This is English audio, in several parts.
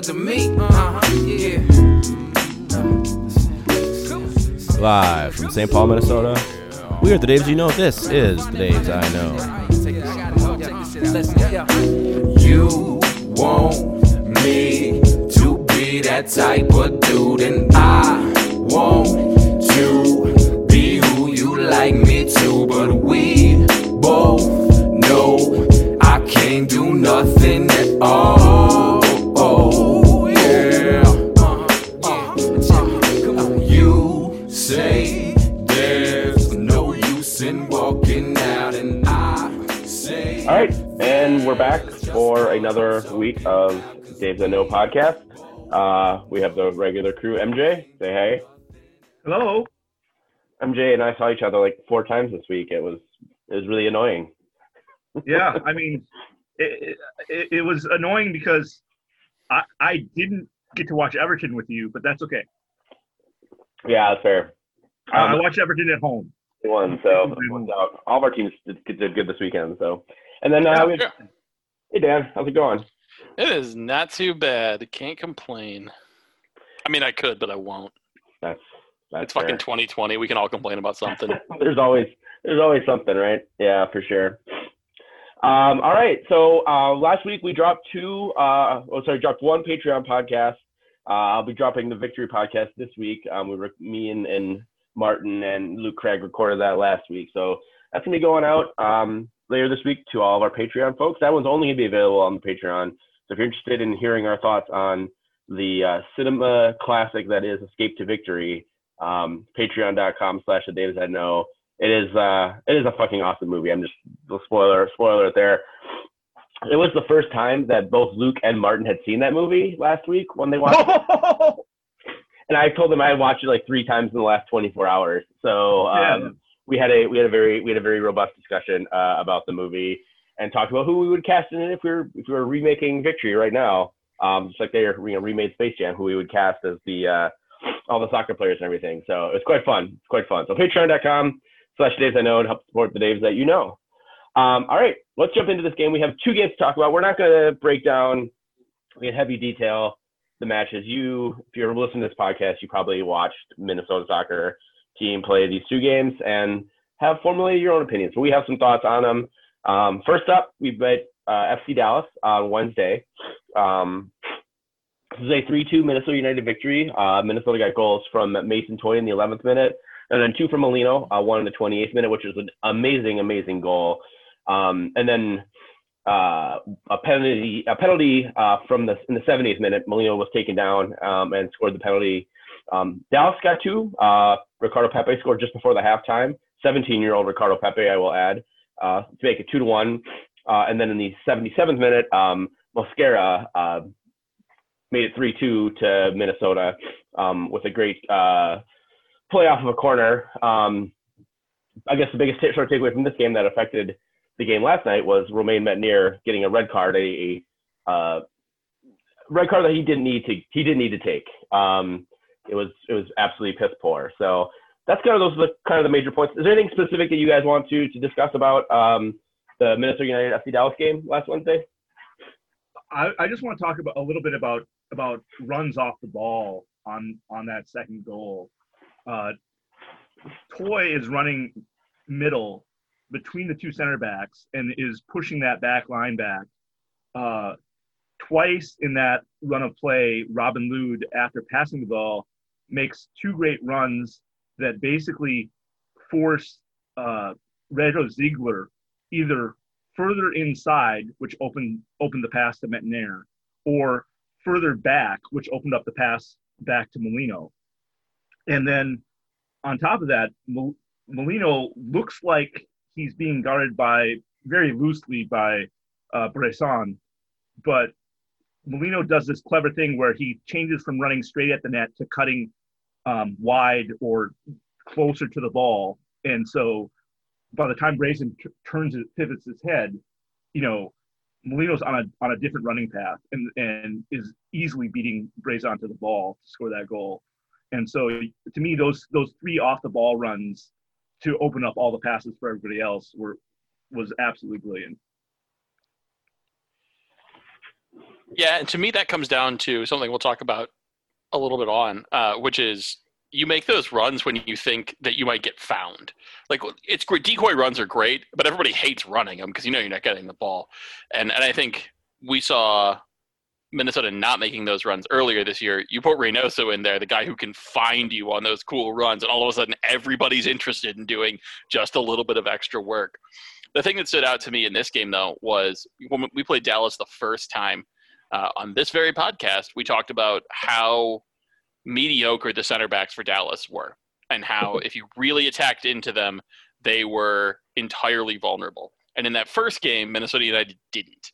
good to me. Live from St. Paul, Minnesota. We are the Daves You Know. This is the Daves I Know. You want me to be that type of dude, and I want to be who you like me to, but we both know I can't do nothing at all. Oh, yeah. You say there's no use in walking out, and I say. All right, and we're back for another week of Dave's I Know podcast. We have the regular crew. MJ, say hey. Hello. MJ and I saw each other like four times this week. It was really annoying. Yeah, I mean, it was annoying because I didn't get to watch Everton with you, but that's okay. Yeah, that's fair. I watched Everton at home. One, so all of our teams did good this weekend. So, and then hey Dan, how's it going? It is not too bad. Can't complain. I mean, I could, but I won't. That's it's fucking fair. 2020. We can all complain about something. There's always something, right? Yeah, for sure. All right. So last week we dropped dropped one Patreon podcast. I'll be dropping the Victory podcast this week. Me and Martin and Luke Craig recorded that last week. So that's going to be going out later this week to all of our Patreon folks. That one's only going to be available on the Patreon. So if you're interested in hearing our thoughts on the cinema classic that is Escape to Victory, patreon.com/TheDavesIKnow. It is a fucking awesome movie. I'm just the spoiler there. It was the first time that both Luke and Martin had seen that movie last week when they watched it. And I told them I had watched it like three times in the last 24 hours. So we had a very robust discussion about the movie and talked about who we would cast in it if we were remaking Victory right now. Just like they are, remade Space Jam, who we would cast as all the soccer players and everything. So it's quite fun. So patreon.com/TheDavesIKnow to help support the Daves that you know. All right, let's jump into this game. We have two games to talk about. We're not going to break down in heavy detail the matches. If you're listening to this podcast, you probably watched Minnesota soccer team play these two games and have formulated your own opinions. But we have some thoughts on them. First up, we bet FC Dallas on Wednesday. This is a 3-2 Minnesota United victory. Minnesota got goals from Mason Toye in the 11th minute, and then two from Molino, one in the 28th minute, which was an amazing goal. And then a penalty in the 70th minute, Molino was taken down and scored the penalty. Dallas got two. Ricardo Pepi scored just before the halftime. 17-year-old Ricardo Pepi, I will add, to make it 2-1. And then in the 77th minute, Mosquera made it 3-2 to Minnesota with a great play off of a corner. I guess the biggest short takeaway from this game that affected the game last night was Romain Métanire getting a red card, a red card that he didn't need to take. It was absolutely piss poor. So that's kind of the major points. Is there anything specific that you guys want to discuss about the Minnesota United FC Dallas game last Wednesday? I just want to talk about runs off the ball on that second goal. Toye is running middle between the two center backs and is pushing that back line back. Twice in that run of play, Robin Lod, after passing the ball, makes two great runs that basically force Reto Ziegler either further inside, which opened the pass to Métanire, or further back, which opened up the pass back to Molino. And then on top of that, Molino looks like he's being guarded very loosely by Bresson, but Molino does this clever thing where he changes from running straight at the net to cutting wide or closer to the ball. And so by the time Bresson pivots his head, Molino's on a different running path and is easily beating Bresson to the ball to score that goal. And so, to me, those three off the ball runs to open up all the passes for everybody else was absolutely brilliant. Yeah, and to me that comes down to something we'll talk about a little bit on, which is you make those runs when you think that you might get found. Like, it's great. Decoy runs are great, but everybody hates running them because you know you're not getting the ball. And I think we saw Minnesota not making those runs earlier this year. You put Reynoso in there, the guy who can find you on those cool runs, and all of a sudden everybody's interested in doing just a little bit of extra work. The thing that stood out to me in this game, though, was when we played Dallas the first time on this very podcast, we talked about how mediocre the center backs for Dallas were and how if you really attacked into them, they were entirely vulnerable. And in that first game, Minnesota United didn't.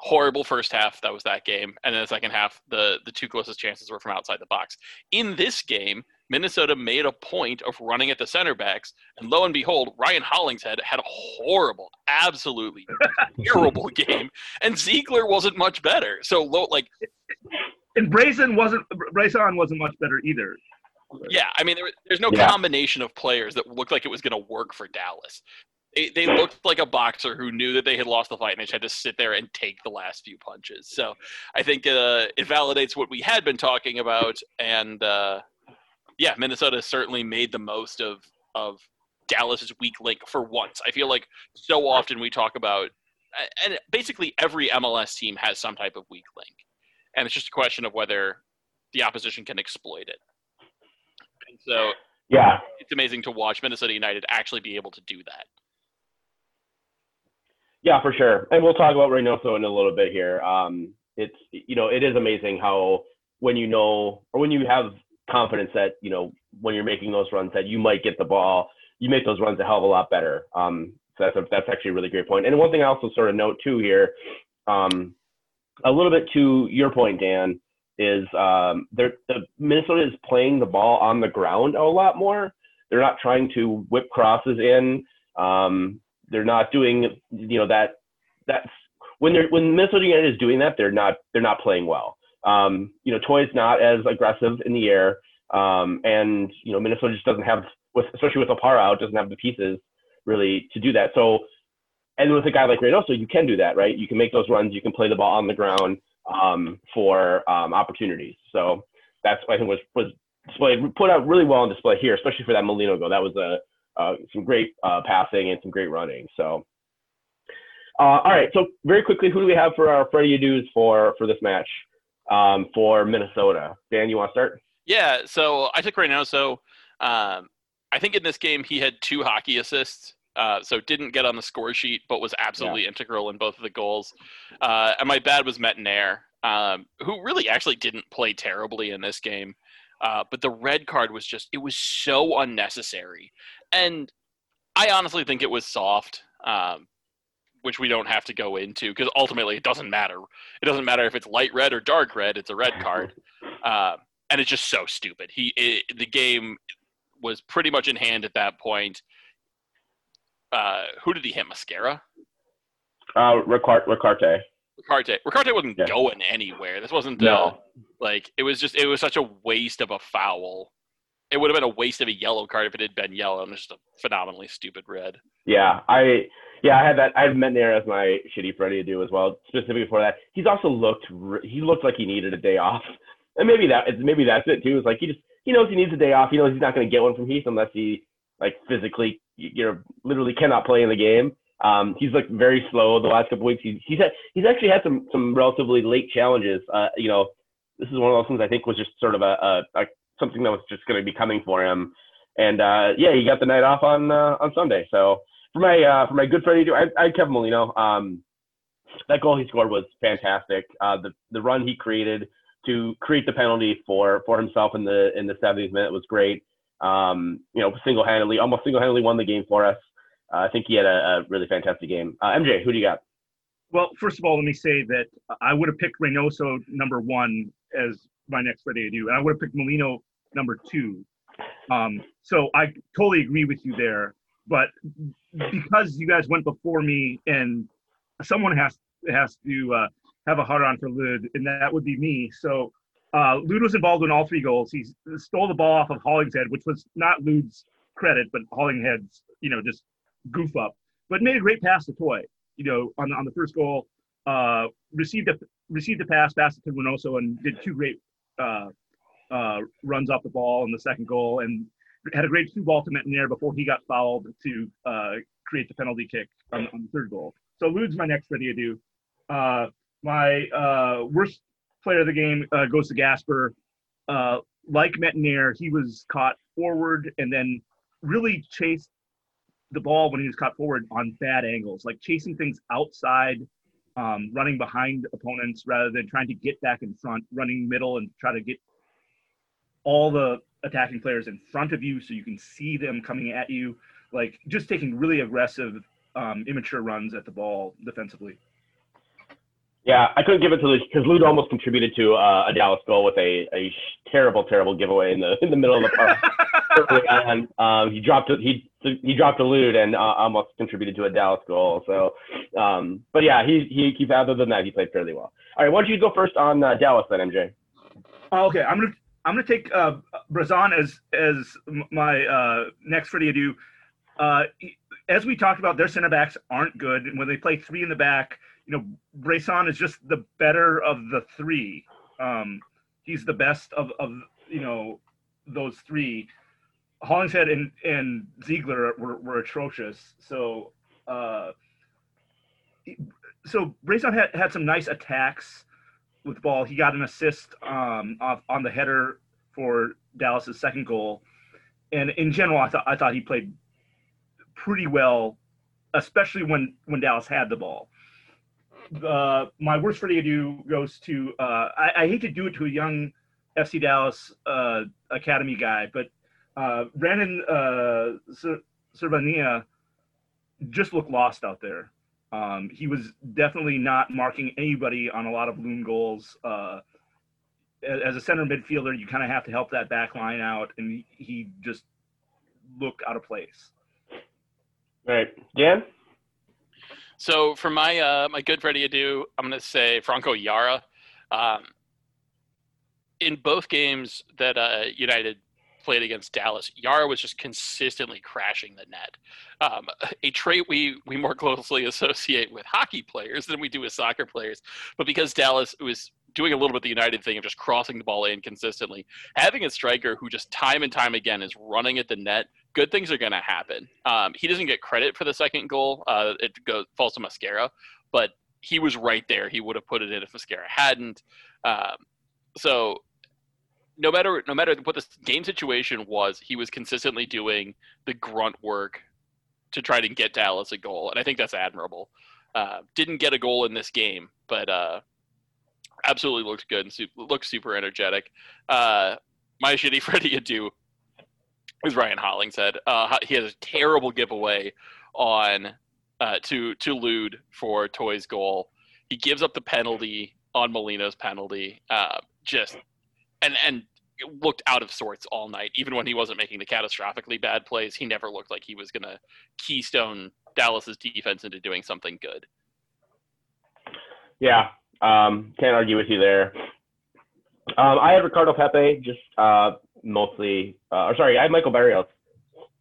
Horrible first half, that was that game. And then the second half, the two closest chances were from outside the box. In this game, Minnesota made a point of running at the center backs, and lo and behold, Ryan Hollingshead had a horrible, absolutely terrible game, and Ziegler wasn't much better. And Brazon wasn't much better either. Yeah, I mean, there's no combination of players that looked like it was going to work for Dallas. They looked like a boxer who knew that they had lost the fight and they just had to sit there and take the last few punches. So I think it validates what we had been talking about. And Minnesota certainly made the most of Dallas's weak link for once. I feel like so often we talk about, and basically every MLS team has some type of weak link. And it's just a question of whether the opposition can exploit it. And so it's amazing to watch Minnesota United actually be able to do that. Yeah, for sure. And we'll talk about Reynoso in a little bit here. It is amazing how when you know, or when you have confidence that, you know, when you're making those runs that you might get the ball, you make those runs a hell of a lot better. So that's actually a really great point. And one thing I also sort of note too here, a little bit to your point, Dan, is Minnesota is playing the ball on the ground a lot more. They're not trying to whip crosses in. They're not doing, you know, that. That's when Minnesota United is doing that, they're not playing well. Toye's not as aggressive in the air, and you know, Minnesota just doesn't have, especially with Opara out, doesn't have the pieces really to do that. So. And with a guy like Reynoso, you can do that, right? You can make those runs. You can play the ball on the ground for opportunities. So that's, I think, was displayed, put out really well on display here, especially for that Molino goal. That was some great passing and some great running. So, all right. So very quickly, who do we have for our Freddie Adu's for this match for Minnesota? Dan, you want to start? Yeah. So I took Reynoso. I think in this game he had 2 hockey assists. So didn't get on the score sheet, but was absolutely integral in both of the goals. And my bad was Métanire, who really actually didn't play terribly in this game. But the red card was just – it was so unnecessary. And I honestly think it was soft, which we don't have to go into because ultimately it doesn't matter. It doesn't matter if it's light red or dark red. It's a red card. And it's just so stupid. The game was pretty much in hand at that point. Who did he hit? Mascara? Ricarte. Ricarte wasn't going anywhere. This wasn't it was such a waste of a foul. It would have been a waste of a yellow card if it had been yellow, and it's just a phenomenally stupid red. Yeah, I had that. I had Métanire as my shitty Freddie Adu as well, specifically for that. He's also looked like he needed a day off, and maybe that's it too. It's like he knows he needs a day off. He knows he's not going to get one from Heath unless he physically. Literally cannot play in the game. He's looked very slow the last couple of weeks. He's actually had some relatively late challenges. This is one of those things I think was just sort of a something that was just going to be coming for him. And he got the night off on Sunday. So for my good Freddie, I had Kevin Molino. That goal he scored was fantastic. The run he created to create the penalty for himself in the 70th minute was great. Single-handedly won the game for us. I think he had a really fantastic game. MJ, who do you got? Well, first of all, let me say that I would have picked Reynoso number 1 as my next Freddie Adu, and I would have picked Molino number 2. So I totally agree with you there, but because you guys went before me, and someone has to have a hard-on for Lud, and that would be me. So. Lud was involved in all 3 goals. He stole the ball off of Hollingshead, which was not Lud's credit, but Hollingshead's, just goof up. But made a great pass to Toye, on the first goal received a pass, passed it to Reynoso, and did two great runs off the ball on the second goal, and had a great through ball to Métanire before he got fouled to create the penalty kick on the third goal. So Lud's my next ready to do. My worst player of the game goes to Gasper. Like Métanire, he was caught forward and then really chased the ball when he was caught forward on bad angles, like chasing things outside, running behind opponents rather than trying to get back in front, running middle and try to get all the attacking players in front of you so you can see them coming at you, like just taking really aggressive, immature runs at the ball defensively. Yeah, I couldn't give it to Luch because Luch almost contributed to a Dallas goal with a terrible giveaway in the middle of the park. And, he dropped a Luch and almost contributed to a Dallas goal. So, but yeah, he other than that he played fairly well. All right, why don't you go first on Dallas then, MJ? Okay, I'm gonna take Brazan as my next ready to do. As we talked about, their center backs aren't good, and when they play three in the back, you know, Brazan is just the better of the three. He's the best of you know those three. Hollingshead and Ziegler were atrocious. So so Brazan had some nice attacks with the ball. He got an assist on the header for Dallas's second goal. And in general, I thought he played pretty well, especially when Dallas had the ball. My worst ready to do goes to I hate to do it to a young FC Dallas academy guy, but Brandon Cervania just looked lost out there. He was definitely not marking anybody on a lot of Luch goals. As a center midfielder, you kind of have to help that back line out, and he just looked out of place. All right, Dan? So for my my good ready to do, I'm going to say Franco Yara. In both games that United played against Dallas, Yara was just consistently crashing the net. A trait we more closely associate with hockey players than we do with soccer players. But because Dallas was doing a little bit the United thing of just crossing the ball in consistently, having a striker who just time and time again is running at the net, good things are going to happen. He doesn't get credit for the second goal. It falls to Mascara, but he was right there. He would have put it in if Mascara hadn't. So no matter what the game situation was, he was consistently doing the grunt work to try to get Dallas a goal. And I think that's admirable. Didn't get a goal in this game, but absolutely looked good and looked super energetic. My shitty Freddie Adu is Ryan Hollingshead. He has a terrible giveaway on to Luch for Toye's goal. He gives up the penalty on Molino's penalty. And looked out of sorts all night. Even when he wasn't making the catastrophically bad plays, he never looked like he was going to keystone Dallas's defense into doing something good. Yeah, can't argue with you there. I had Ricardo Pepi, just mostly. I had Michael Barrios.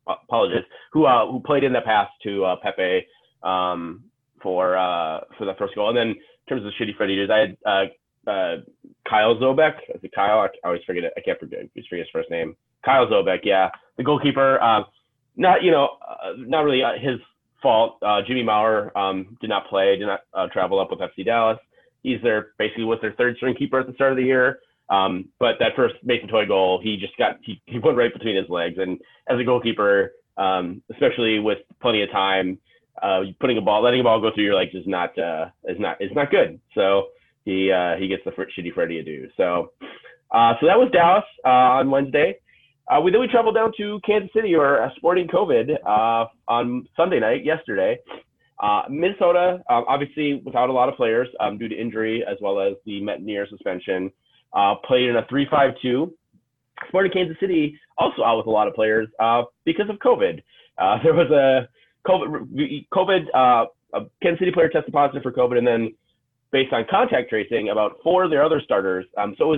Apologies. Who played in the pass to Pepi for the first goal, and then in terms of the shitty Freddy, I had. Kyle Zobeck. Is it Kyle? I always forget it. I can't forget. I always forget his first name. Kyle Zobeck. Yeah, the goalkeeper. Not really his fault. Jimmy Maurer did not travel up with FC Dallas. He was their third string keeper at the start of the year. But that first Mason Toye goal, he went right between his legs. And as a goalkeeper, especially with plenty of time, letting a ball go through your legs is not good. So. He gets the shitty Freddie Adu. So that was Dallas on Wednesday. Then we traveled down to Kansas City or Sporting COVID on Sunday night yesterday. Minnesota, obviously without a lot of players due to injury as well as the Métanire suspension, played in a 3-5-2. Sporting Kansas City also out with a lot of players because of COVID. There was a COVID, Kansas City player tested positive for COVID, and then based on contact tracing, about four of their other starters. So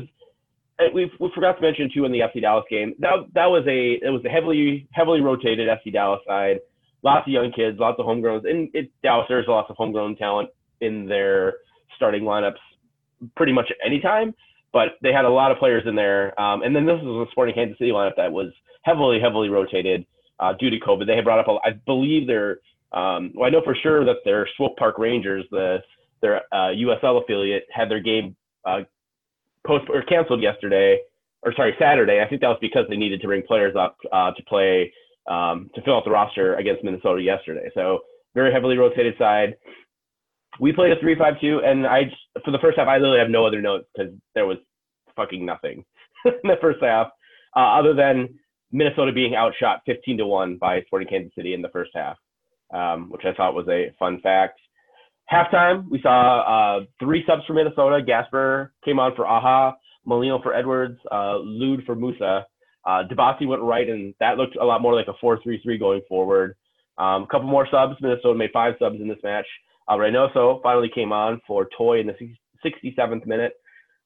we forgot to mention too in the FC Dallas game. It was a heavily rotated FC Dallas side. Lots of young kids, lots of homegrowns. And Dallas, there's lots of homegrown talent in their starting lineups pretty much at any time, but they had a lot of players in there. And then this was a Sporting Kansas City lineup that was heavily rotated due to COVID. They had brought up, I believe their, well, I know for sure that their Swope Park Rangers, their USL affiliate, had their game canceled Saturday. I think that was because they needed to bring players up to play, to fill out the roster against Minnesota yesterday. So very heavily rotated side. We played a 3-5-2, and for the first half, I literally have no other notes because there was fucking nothing in the first half, other than Minnesota being outshot 15-1 by Sporting Kansas City in the first half, which I thought was a fun fact. Halftime, we saw three subs for Minnesota. Gasper came on for Ája, Molino for Edwards, Lude for Musa. Dibassi went right, and that looked a lot more like a 4-3-3 going forward. A couple more subs. Minnesota made five subs in this match. Reynoso finally came on for Toye in the 67th minute.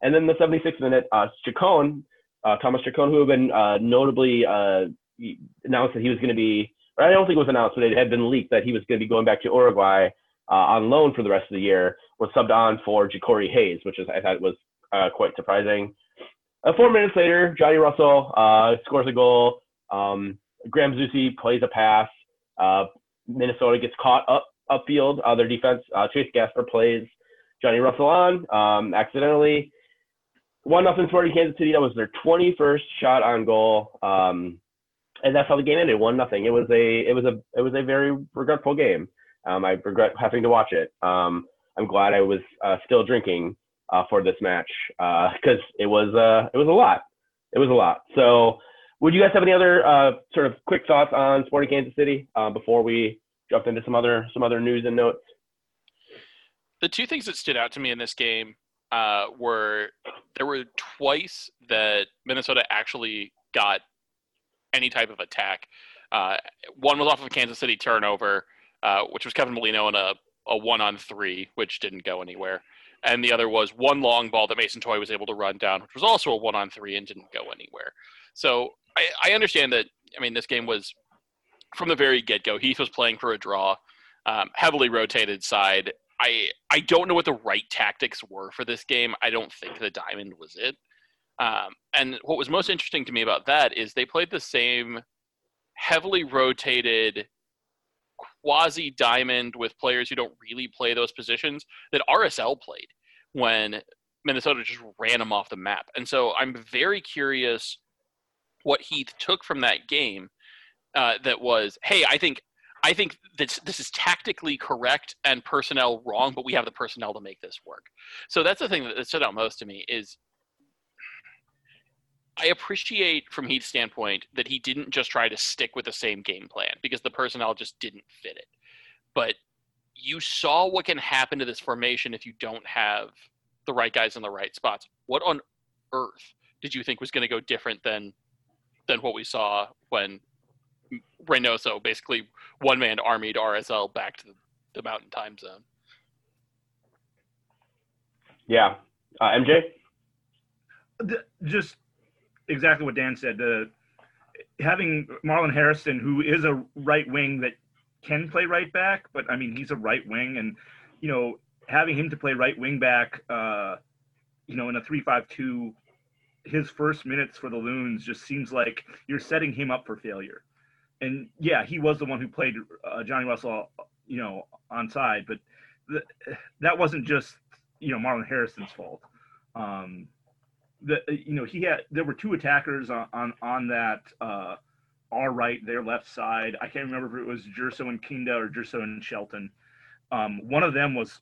And then the 76th minute, Thomás Chacón, who had been notably announced that he was going to be, or I don't think it was announced, but it had been leaked that he was going to be going back to Uruguay on loan for the rest of the year, was subbed on for Jacori Hayes, which I thought was quite surprising. 4 minutes later, Johnny Russell scores a goal. Graham Zusi plays a pass. Minnesota gets caught upfield. Their defense, Chase Gasper plays Johnny Russell on accidentally. 1-0 Sporting Kansas City. That was their 21st shot on goal, and that's how the game ended. 1-0. It was a very regretful game. I regret having to watch it. I'm glad I was still drinking for this match because it was a lot. It was a lot. So, would you guys have any other sort of quick thoughts on Sporting Kansas City before we jump into some other news and notes? The two things that stood out to me in this game. There were twice that Minnesota actually got any type of attack. One was off of a Kansas City turnover, which was Kevin Molino in a 1-on-3, which didn't go anywhere. And the other was one long ball that Mason Toye was able to run down, which was also a 1-on-3 and didn't go anywhere. So I understand that, I mean, this game was, from the very get-go, Heath was playing for a draw, heavily rotated side. I don't know what the right tactics were for this game. I don't think the diamond was it. And what was most interesting to me about that is they played the same heavily rotated quasi-diamond with players who don't really play those positions that RSL played when Minnesota just ran them off the map. And so I'm very curious what Heath took from that game that was, hey, I think this is tactically correct and personnel wrong, but we have the personnel to make this work. So that's the thing that stood out most to me is I appreciate from Heath's standpoint that he didn't just try to stick with the same game plan because the personnel just didn't fit it. But you saw what can happen to this formation if you don't have the right guys in the right spots. What on earth did you think was going to go different than what we saw when Reynoso basically one-man armied RSL back to the Mountain Time Zone? Yeah. MJ? Just exactly what Dan said. Having Marlon Harrison, who is a right wing that can play right back, but, I mean, he's a right wing. And, you know, having him to play right wing back, you know, in a 3-5-2, his first minutes for the Loons just seems like you're setting him up for failure. And yeah, he was the one who played Johnny Russell, you know, onside, but that wasn't just, you know, Marlon Harrison's fault. You know, there were two attackers on that our right, their left side. I can't remember if it was Gerso and Kinda or Gerso and Shelton. One of them was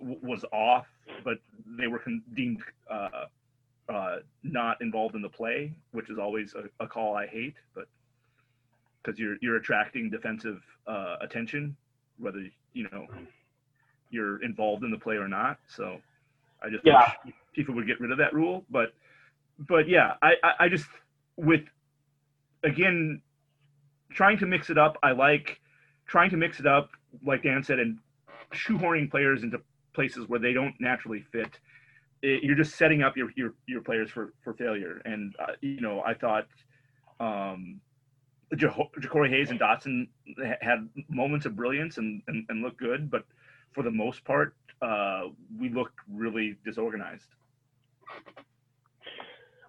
off, but they were deemed not involved in the play, which is always a call I hate, but. Because you're attracting defensive attention, whether you know you're involved in the play or not. So I just wish people would get rid of that rule. But yeah, I just with again trying to mix it up. I like trying to mix it up, like Dan said, and shoehorning players into places where they don't naturally fit. You're just setting up your players for failure. And you know, I thought. Jacori Hayes and Dotson had moments of brilliance and looked good, but for the most part, we looked really disorganized.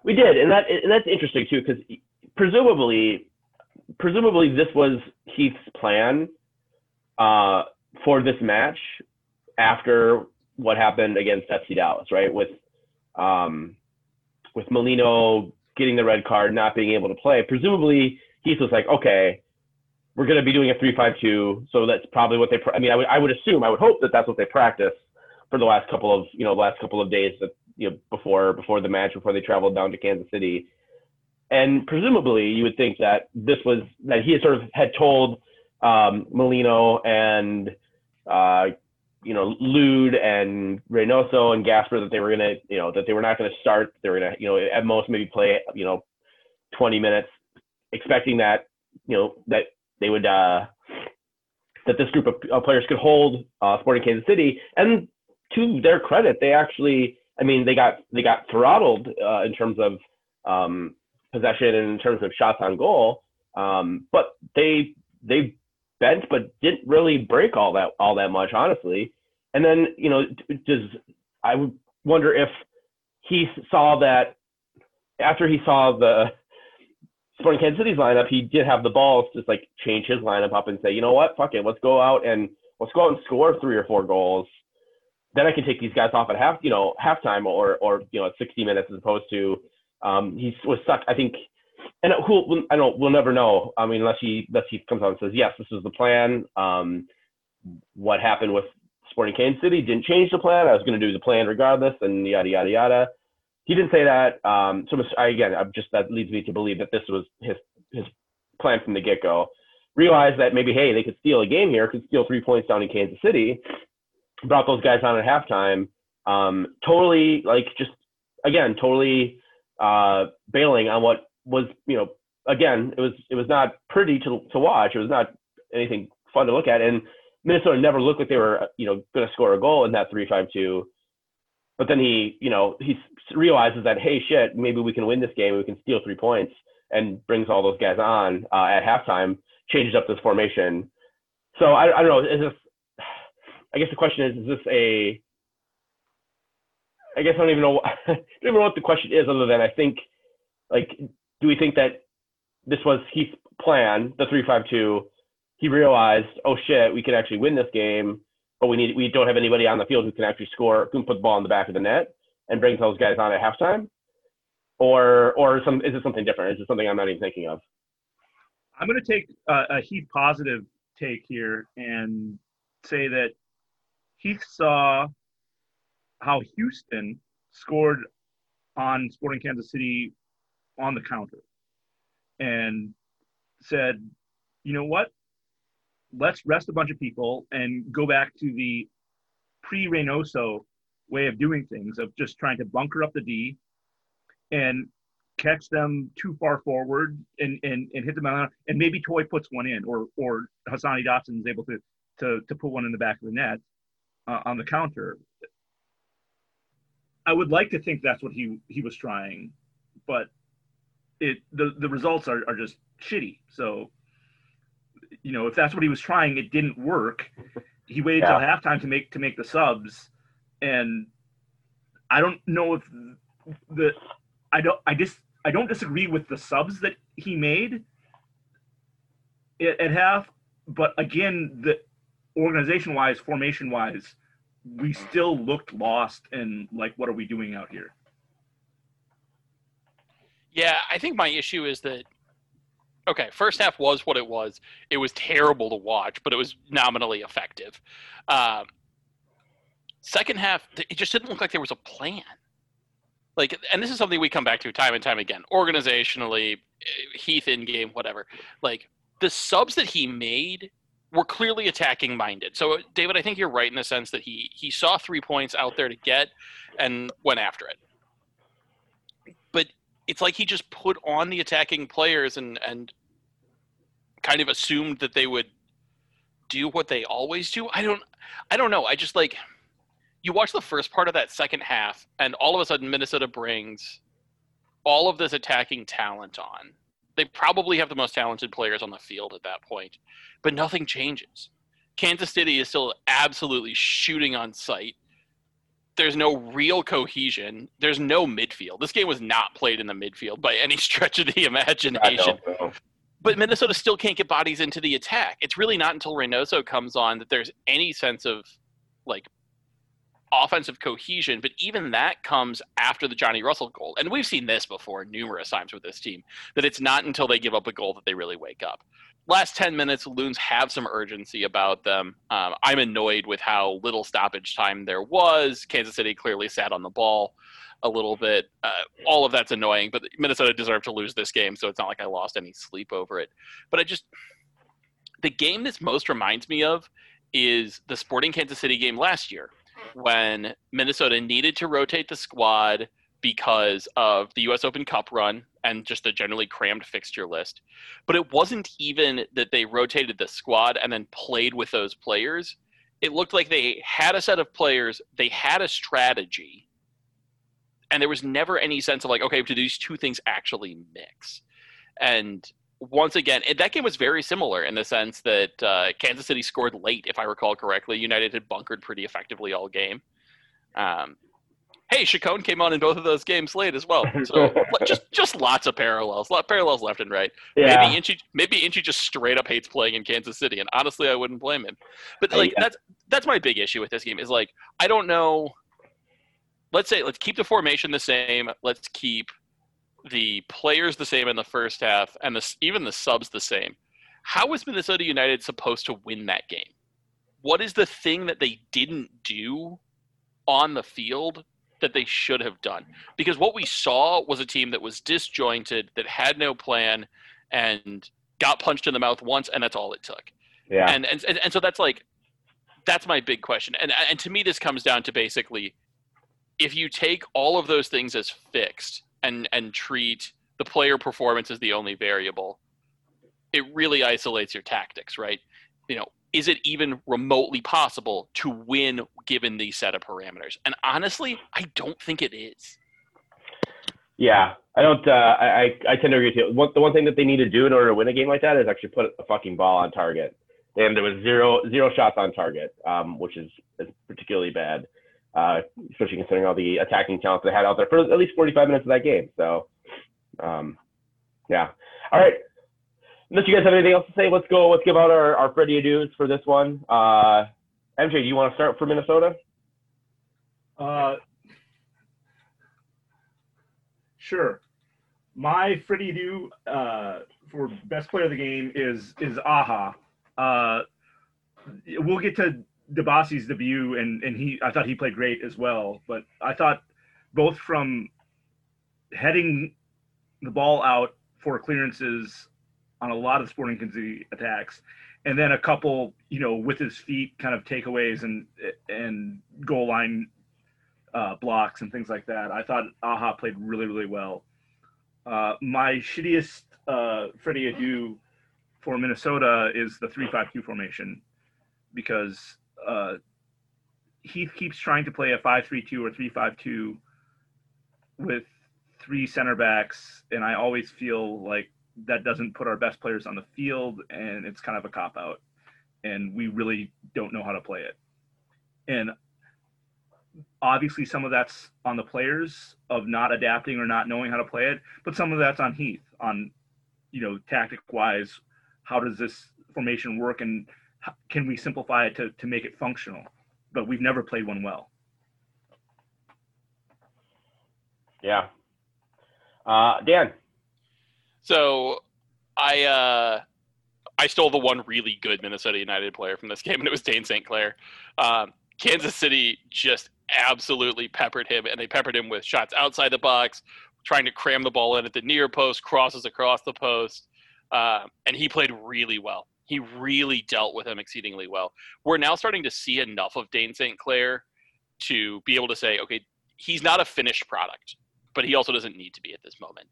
We did, and that's interesting too, because presumably this was Heath's plan for this match after what happened against FC Dallas, right? With Molino getting the red card, not being able to play. Presumably Heath was like, okay, we're going to be doing a 3-5-2, so that's probably what they. I would hope that that's what they practice for the last couple of days that, you know, before the match, before they traveled down to Kansas City. And presumably you would think that that he had told Molino and Lude and Reynoso and Gasper that they were gonna, that they were not gonna start. They were gonna, at most maybe play, 20 minutes, expecting that, that they would, that this group of players could hold Sporting Kansas City. And to their credit, they actually, they got throttled in terms of possession and in terms of shots on goal. But they bent, but didn't really break all that much, honestly. And then, I would wonder if he saw that after he saw the Sporting Kansas City's lineup, he did have the balls to just change his lineup up and say, you know what, fuck it, let's go out and score 3 or 4 goals. Then I can take these guys off at halftime or at 60 minutes, as opposed to he was stuck, I think. And we'll never know. Unless he comes out and says, yes, this is the plan. What happened with Sporting Kansas City didn't change the plan. I was going to do the plan regardless, and yada yada yada. He didn't say that. That leads me to believe that this was his plan from the get go. Realized that maybe, hey, they could steal a game here, could steal 3 points down in Kansas City. Brought those guys on at halftime. Bailing on what was, it was not pretty to watch. It was not anything fun to look at. And Minnesota never looked like they were, going to score a goal in that 3-5-2. But then he realizes that, hey, shit, maybe we can win this game. We can steal 3 points, and brings all those guys on at halftime, changes up this formation. So I don't know. I guess the question is this a – I guess I don't even know – I don't even know what the question is, other than I think, do we think that this was Heath's plan, the 3-5-2? He realized, oh shit, we could actually win this game, but we don't have anybody on the field who can actually score, who can put the ball in the back of the net, and brings those guys on at halftime? Or is it something different? Is it something I'm not even thinking of? I'm going to take a Heath positive take here and say that Heath saw how Houston scored on Sporting Kansas City on the counter and said, you know what, let's rest a bunch of people and go back to the pre-Reynoso way of doing things, of just trying to bunker up the D and catch them too far forward and hit them out. And maybe Toye puts one in, or Hasani Dotson is able to put one in the back of the net. On the counter. I would like to think that's what he was trying, but the results are just shitty. So, if that's what he was trying, it didn't work. He waited till halftime to make the subs, and I don't know if I don't disagree with the subs that he made at half, but again, the organization-wise, formation-wise, we still looked lost and what are we doing out here? Yeah, I think my issue is that, okay, first half was what it was. It was terrible to watch, but it was nominally effective. Second half, it just didn't look like there was a plan. And this is something we come back to time and time again. Organizationally, Heath in game, whatever. The subs that he made were clearly attacking minded. So David, I think you're right in the sense that he saw 3 points out there to get and went after it. But it's he just put on the attacking players and kind of assumed that they would do what they always do. I don't know. I just you watch the first part of that second half and all of a sudden Minnesota brings all of this attacking talent on. They probably have the most talented players on the field at that point, but nothing changes. Kansas City is still absolutely shooting on sight. there's no real cohesion. There's no midfield. This game was not played in the midfield by any stretch of the imagination. I don't know. But Minnesota still can't get bodies into the attack. It's really not until Reynoso comes on that there's any sense of, like, offensive cohesion. But even that comes after the Johnny Russell goal. And we've seen this before numerous times with this team, that it's not until they give up a goal that they really wake up. Last 10 minutes, Loons have some urgency about them. I'm annoyed with how little stoppage time there was. Kansas City clearly sat on the ball a little bit. All of that's annoying, but Minnesota deserved to lose this game, so it's not like I lost any sleep over it. But the game this most reminds me of is the Sporting Kansas City game last year, when Minnesota needed to rotate the squad because of the U.S. Open Cup run and just the generally crammed fixture list. But it wasn't even that they rotated the squad and then played with those players. It looked like they had a set of players, they had a strategy, and there was never any sense of, like, okay, do these two things actually mix? And once again, that game was very similar in the sense that Kansas City scored late, if I recall correctly. United had bunkered pretty effectively all game. Hey, Chacón came on in both of those games late as well. So just lots of parallels. Parallels left and right. Yeah. Maybe Inchi just straight up hates playing in Kansas City, and honestly, I wouldn't blame him. But that's my big issue with this game is, like, I don't know. Let's keep the formation the same. Let's keep the players the same in the first half, and even the subs the same. How was Minnesota United supposed to win that game? What is the thing that they didn't do on the field that they should have done? Because what we saw was a team that was disjointed, that had no plan, and got punched in the mouth once, and that's all it took. Yeah. And so that's my big question. And to me, this comes down to basically, if you take all of those things as fixed and treat the player performance as the only variable, it really isolates your tactics, right? You know, is it even remotely possible to win given these set of parameters? And honestly, I don't think it is. Yeah, I don't. I tend to agree with you. The one thing that they need to do in order to win a game like that is actually put a fucking ball on target. And there was zero shots on target, which is particularly bad, especially considering all the attacking talent they had out there for at least 45 minutes of that game. So, yeah. All right. Unless you guys have anything else to say, let's go. Let's give out our Freddie Adoos for this one. MJ, do you want to start for Minnesota? Sure. My Freddie Adu for best player of the game is Ája. We'll get to Dibassi's debut, and I thought he played great as well. But I thought both from heading the ball out for clearances on a lot of Sporting Kansas City attacks, and then a couple, with his feet kind of takeaways and goal line blocks and things like that. I thought Ája played really, really well. My shittiest Freddie Adu for Minnesota is the 3-5-2 formation, because Heath keeps trying to play a 5-3-2 or 3-5-2 with three center backs, and I always feel like that doesn't put our best players on the field, and it's kind of a cop-out, and we really don't know how to play it. And obviously some of that's on the players of not adapting or not knowing how to play it, but some of that's on Heath, on, tactic-wise, how does this formation work, and can we simplify it to make it functional? But we've never played one well. Yeah. Dan? So I stole the one really good Minnesota United player from this game, and it was Dayne St. Clair. Kansas City just absolutely peppered him, and they peppered him with shots outside the box, trying to cram the ball in at the near post, crosses across the post, and he played really well. He really dealt with him exceedingly well. We're now starting to see enough of Dayne St. Clair to be able to say, okay, he's not a finished product, but he also doesn't need to be at this moment.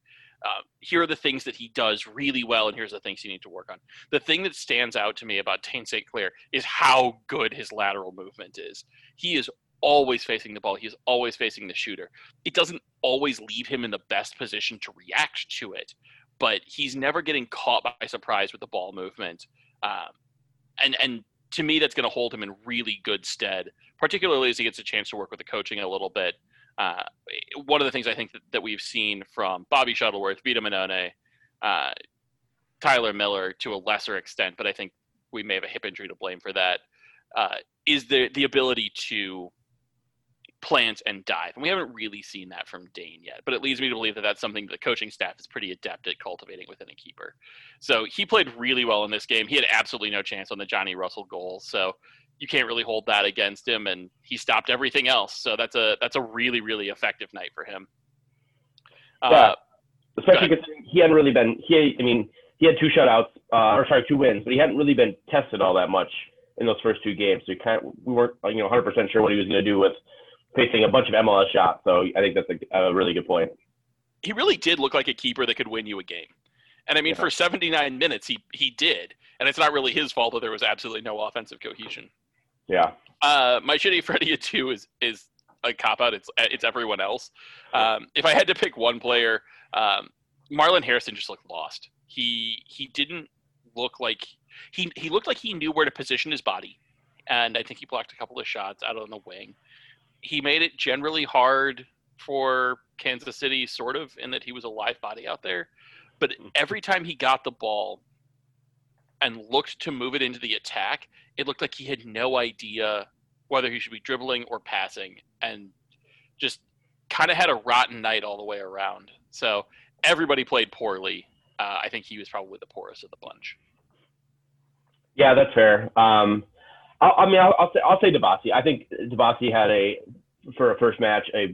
Here are the things that he does really well, and here's the things you need to work on. The thing that stands out to me about Dayne St. Clair is how good his lateral movement is. He is always facing the ball. He is always facing the shooter. It doesn't always leave him in the best position to react to it, but he's never getting caught by surprise with the ball movement. And to me, that's going to hold him in really good stead, particularly as he gets a chance to work with the coaching a little bit. One of the things I think that we've seen from Bobby Shuttleworth, Vito Minone, Tyler Miller to a lesser extent, but I think we may have a hip injury to blame for that, is the ability to plant and dive. And we haven't really seen that from Dayne yet, but it leads me to believe that that's something the coaching staff is pretty adept at cultivating within a keeper. So he played really well in this game. He had absolutely no chance on the Johnny Russell goal. So you can't really hold that against him, and he stopped everything else. So that's a really, really effective night for him. Yeah. Especially because he hadn't really been, he had two shutouts, two wins, but he hadn't really been tested all that much in those first two games. So we weren't 100% sure what he was going to do with facing a bunch of MLS shots. So I think that's a really good point. He really did look like a keeper that could win you a game. And for 79 minutes, he did. And it's not really his fault that there was absolutely no offensive cohesion. Yeah. My shitty Freddy Atu is a cop-out. It's everyone else. If I had to pick one player, Marlon Harrison just looked lost. He didn't look like he looked like he knew where to position his body, and I think he blocked a couple of shots out on the wing. He made it generally hard for Kansas City, sort of, in that he was a live body out there. But every time he got the ball and looked to move it into the attack, it looked like he had no idea whether he should be dribbling or passing, and just kind of had a rotten night all the way around. So everybody played poorly. I think he was probably the poorest of the bunch. Yeah, that's fair. I'll say Dibassi. I think Dibassi had a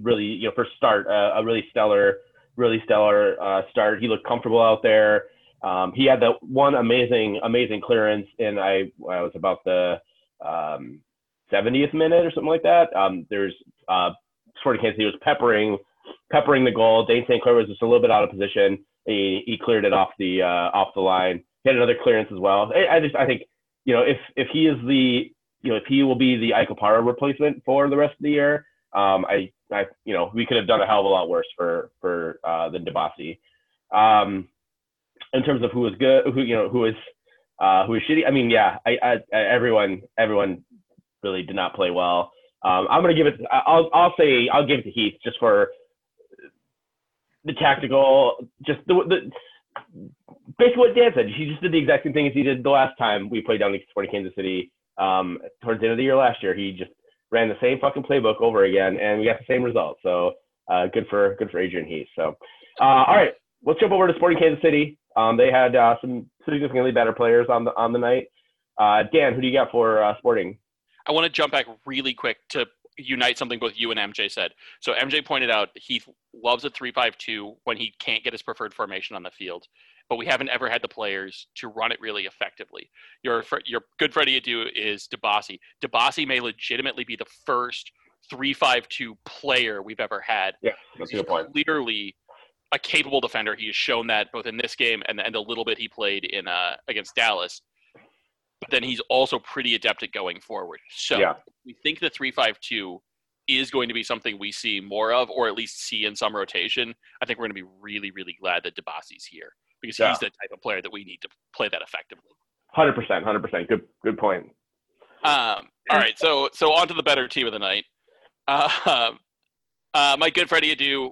really stellar start. He looked comfortable out there. He had that one amazing clearance, and I was about the 70th minute or something like that. There's Sporting Kansas City was peppering the goal. Dayne St. Clair was just a little bit out of position. He cleared it off the line. He had another clearance as well. I think if he is if he will be the Ike Opara replacement for the rest of the year, we could have done a hell of a lot worse for than Dibassi. In terms of who was good, who is shitty. Everyone really did not play well. I'll give it to Heath just for the tactical, just the basically what Dan said. He just did the exact same thing as he did the last time we played down against Sporting Kansas City towards the end of the year last year. He just ran the same fucking playbook over again, and we got the same result. So good for Adrian Heath. So all right, let's jump over to Sporting Kansas City. They had some significantly better players on the night. Dan, who do you got for Sporting? I want to jump back really quick to unite something both you and MJ said. So MJ pointed out Heath loves a 3-5-2 when he can't get his preferred formation on the field, but we haven't ever had the players to run it really effectively. Your good Freddy Adu is Dibassi. Dibassi may legitimately be the first 3-5-2 player we've ever had. Yeah, that's a good point. Clearly a capable defender. He has shown that both in this game and a little bit he played in against Dallas. But then he's also pretty adept at going forward. So we think the 3-5-2 is going to be something we see more of, or at least see in some rotation. I think we're going to be really, really glad that Dibassi's here because he's the type of player that we need to play that effectively. 100%. Good point. All right. So on to the better team of the night. My good Freddy Adu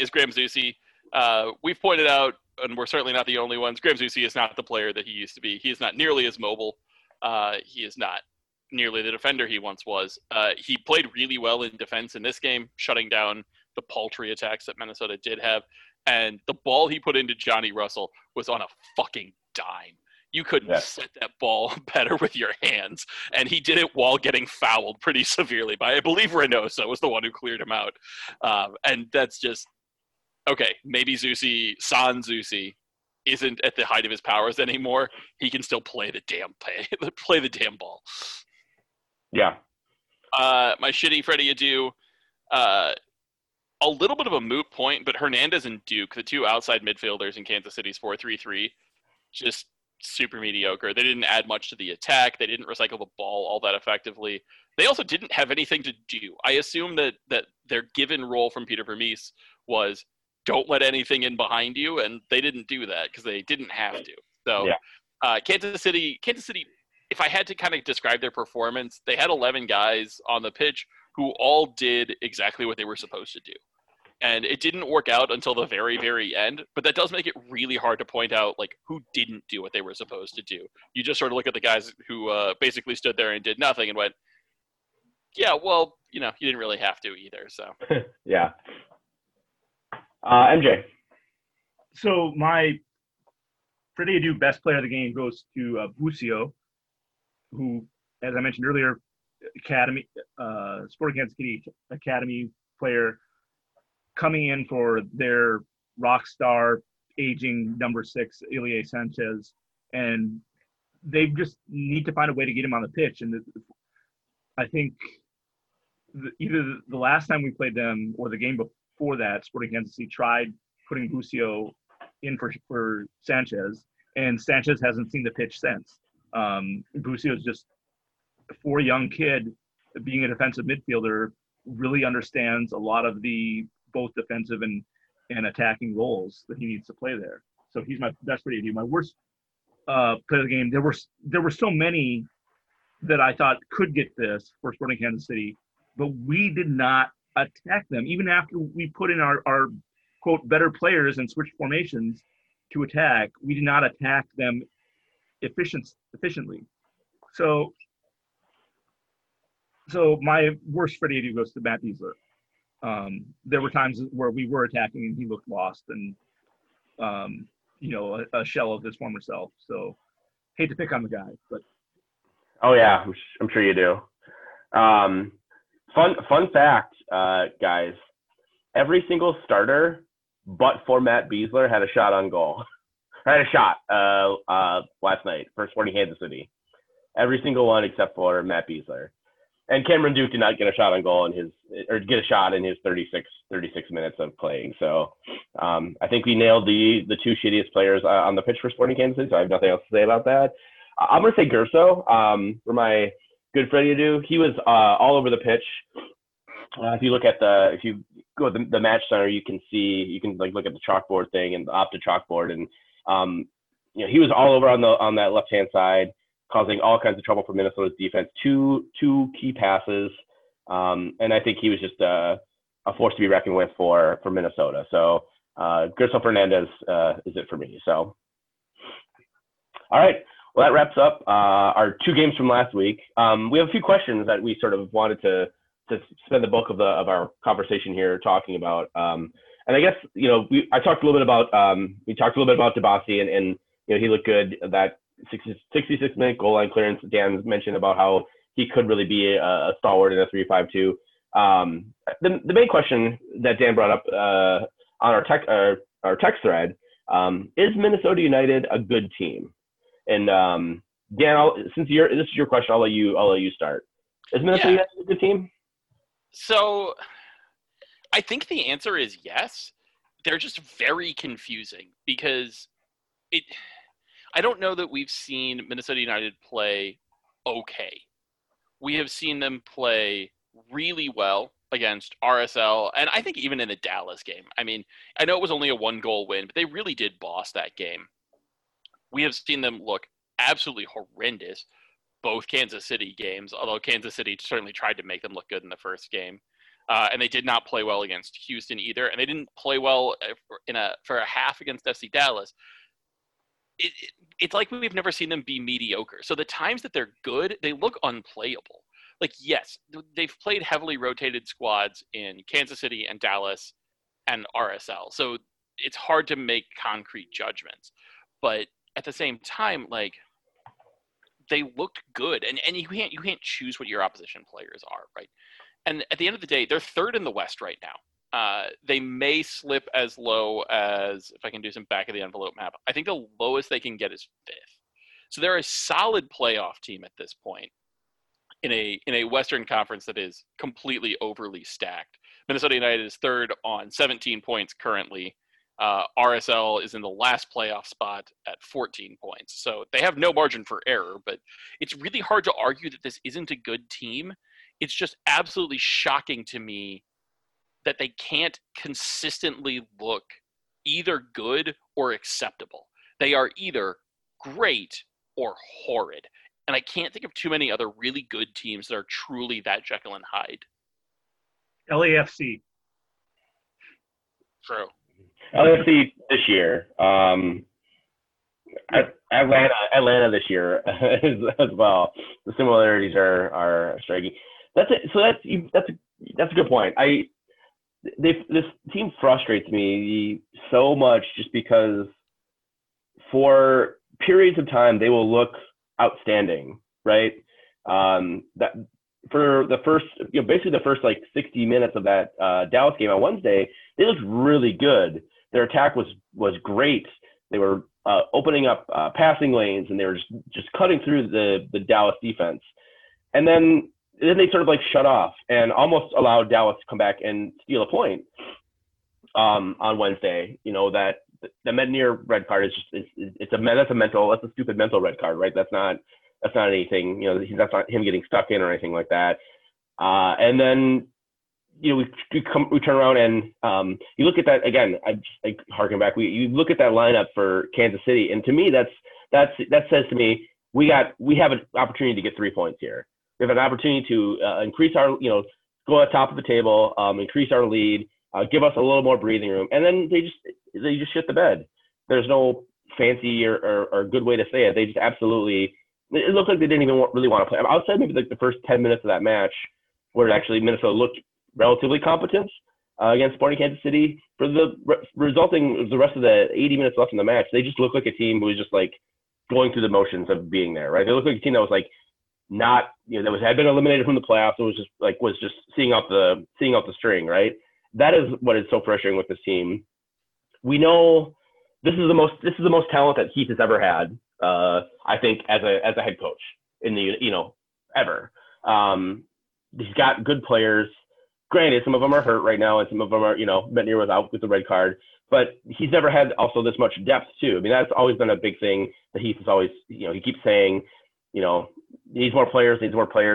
is Graham Zusi. We've pointed out, and we're certainly not the only ones, Graham Zusi is not the player that he used to be. He is not nearly as mobile. He is not nearly the defender he once was. He played really well in defense in this game, shutting down the paltry attacks that Minnesota did have. And the ball he put into Johnny Russell was on a fucking dime. You couldn't set that ball better with your hands. And he did it while getting fouled pretty severely by, I believe, Reynoso was the one who cleared him out. And that's just, okay, maybe Zusi isn't at the height of his powers anymore. He can still play the damn ball. Yeah. My shitty Freddy Adu, a little bit of a moot point, but Hernandez and Duke, the two outside midfielders in Kansas City's 4-3-3, just super mediocre. They didn't add much to the attack. They didn't recycle the ball all that effectively. They also didn't have anything to do. I assume that their given role from Peter Vermees was don't let anything in behind you, and they didn't do that because they didn't have to. So Kansas City if I had to kind of describe their performance, they had 11 guys on the pitch who all did exactly what they were supposed to do. And it didn't work out until the very, very end. But that does make it really hard to point out, like, who didn't do what they were supposed to do. You just sort of look at the guys who basically stood there and did nothing and went, yeah, well, you know, you didn't really have to either. So, yeah. MJ. So my pretty due best player of the game goes to Busio, who, as I mentioned earlier, academy, Sporting Kansas City academy player, coming in for their rock star, aging number 6, Ilya Sanchez, and they just need to find a way to get him on the pitch. And I think either the last time we played them or the game before that, Sporting Kansas City tried putting Busio in for Sanchez, and Sanchez hasn't seen the pitch since. Busio's just, for a young kid, being a defensive midfielder, really understands a lot of the both defensive and attacking roles that he needs to play there. So he's that's pretty good. My worst player of the game. There were so many that I thought could get this for Sporting Kansas City, but we did not attack them even after we put in our quote better players and switched formations to attack. We did not attack them efficiently. So my worst Freddie Adu goes to Matt Besler. There were times where we were attacking and he looked lost and, you know, a shell of his former self. So hate to pick on the guy, but. Oh yeah, I'm sure you do. Fun fact, guys, every single starter but for Matt Besler had a shot on goal. Had a shot last night for Sporting Kansas City. Every single one except for Matt Besler. And Cameron Duke did not get a shot on goal in his 36 minutes of playing. So I think we nailed the two shittiest players on the pitch for Sporting Kansas City, so I have nothing else to say about that. I'm going to say Gerso for my good Freddie Adu. He was all over the pitch. If you go to the match center, you can look at the chalkboard thing and the Opta chalkboard, and you know, he was all over on that left-hand side, causing all kinds of trouble for Minnesota's defense. Two key passes, and I think he was just a force to be reckoned with for Minnesota. So Gerson Fernandez is it for me. So, all right, well, that wraps up our two games from last week. We have a few questions that we sort of wanted to spend the bulk of our conversation here talking about. And I guess, you know, we talked a little bit about Dibassi, and you know, he looked good. That 66-minute goal line clearance. Dan mentioned about how he could really be a stalwart in a 3-5-2. The main question that Dan brought up on our text thread is Minnesota United a good team? And Dan, this is your question, I'll let you start. Is Minnesota United a good team? So I think the answer is yes. They're just very confusing because I don't know that we've seen Minnesota United play okay. We have seen them play really well against RSL, and I think even in the Dallas game. I mean, I know it was only a 1-goal win, but they really did boss that game. We have seen them look absolutely horrendous both Kansas City games, although Kansas City certainly tried to make them look good in the first game. And they did not play well against Houston either, and they didn't play well for a half against FC Dallas. It's like we've never seen them be mediocre. So the times that they're good, they look unplayable. Like, yes, they've played heavily rotated squads in Kansas City and Dallas and RSL. So it's hard to make concrete judgments. But at the same time, like, they looked good. And you can't choose what your opposition players are, right? And at the end of the day, they're third in the West right now. They may slip as low as, if I can do some back of the envelope map, I think the lowest they can get is 5th. So they're a solid playoff team at this point in a Western Conference that is completely overly stacked. Minnesota United is third on 17 points currently. RSL is in the last playoff spot at 14 points. So they have no margin for error, but it's really hard to argue that this isn't a good team. It's just absolutely shocking to me that they can't consistently look either good or acceptable. They are either great or horrid. And I can't think of too many other really good teams that are truly that Jekyll and Hyde. LAFC. True. LAFC this year. Atlanta this year as well. The similarities are striking. That's a good point. This team frustrates me so much just because for periods of time they will look outstanding, right? That for the first, basically the first like 60 minutes of that Dallas game on Wednesday, they looked really good. Their attack was great. They were opening up passing lanes and they were just cutting through the Dallas defense. And then they sort of like shut off and almost allowed Dallas to come back and steal a point on Wednesday. That the Métanire red card is just that's a stupid mental red card, right? That's not anything, that's not him getting stuck in or anything like that. And then we turn around and you look at that again. I harken back. You look at that lineup for Kansas City, and to me, that says to me we have an opportunity to get 3 points here. We have an opportunity to increase our, go at top of the table, increase our lead, give us a little more breathing room, and then they just shit the bed. There's no fancy or good way to say it. They just absolutely. It looked like they didn't even really want to play. Outside maybe like the first 10 minutes of that match, where actually Minnesota looked relatively competent against Sporting Kansas City. For the the rest of the 80 minutes left in the match, they just looked like a team who was just like going through the motions of being there, right? They looked like a team that was like not, had been eliminated from the playoffs and was just seeing out the string, right? That is what is so frustrating with this team. We know this is the most talent that Heath has ever had. I think as a head coach in the ever. He's got good players. Granted, some of them are hurt right now, and some of them are Métanire was out with the red card. But he's never had also this much depth too. I mean, that's always been a big thing that Heath has always he keeps saying needs more players.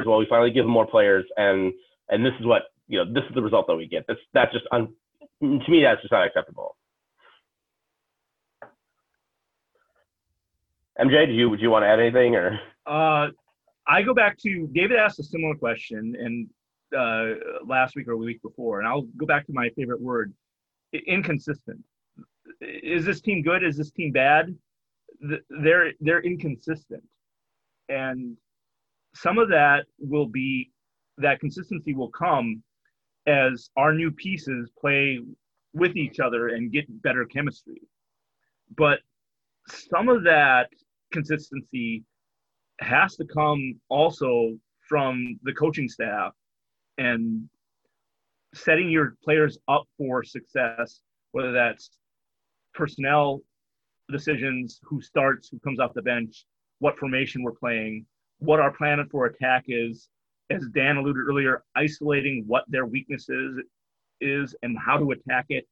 Well, we finally give him more players, and this is what this is the result that we get. To me that's just not acceptable. MJ, would you want to add anything or? I go back to David asked a similar question and last week or the week before, and I'll go back to my favorite word, inconsistent. Is this team good? Is this team bad? They're inconsistent, and some of that will be that consistency will come as our new pieces play with each other and get better chemistry, but. Some of that consistency has to come also from the coaching staff and setting your players up for success, whether that's personnel decisions, who starts, who comes off the bench, what formation we're playing, what our plan for attack is, as Dan alluded earlier, isolating what their weaknesses is and how to attack it.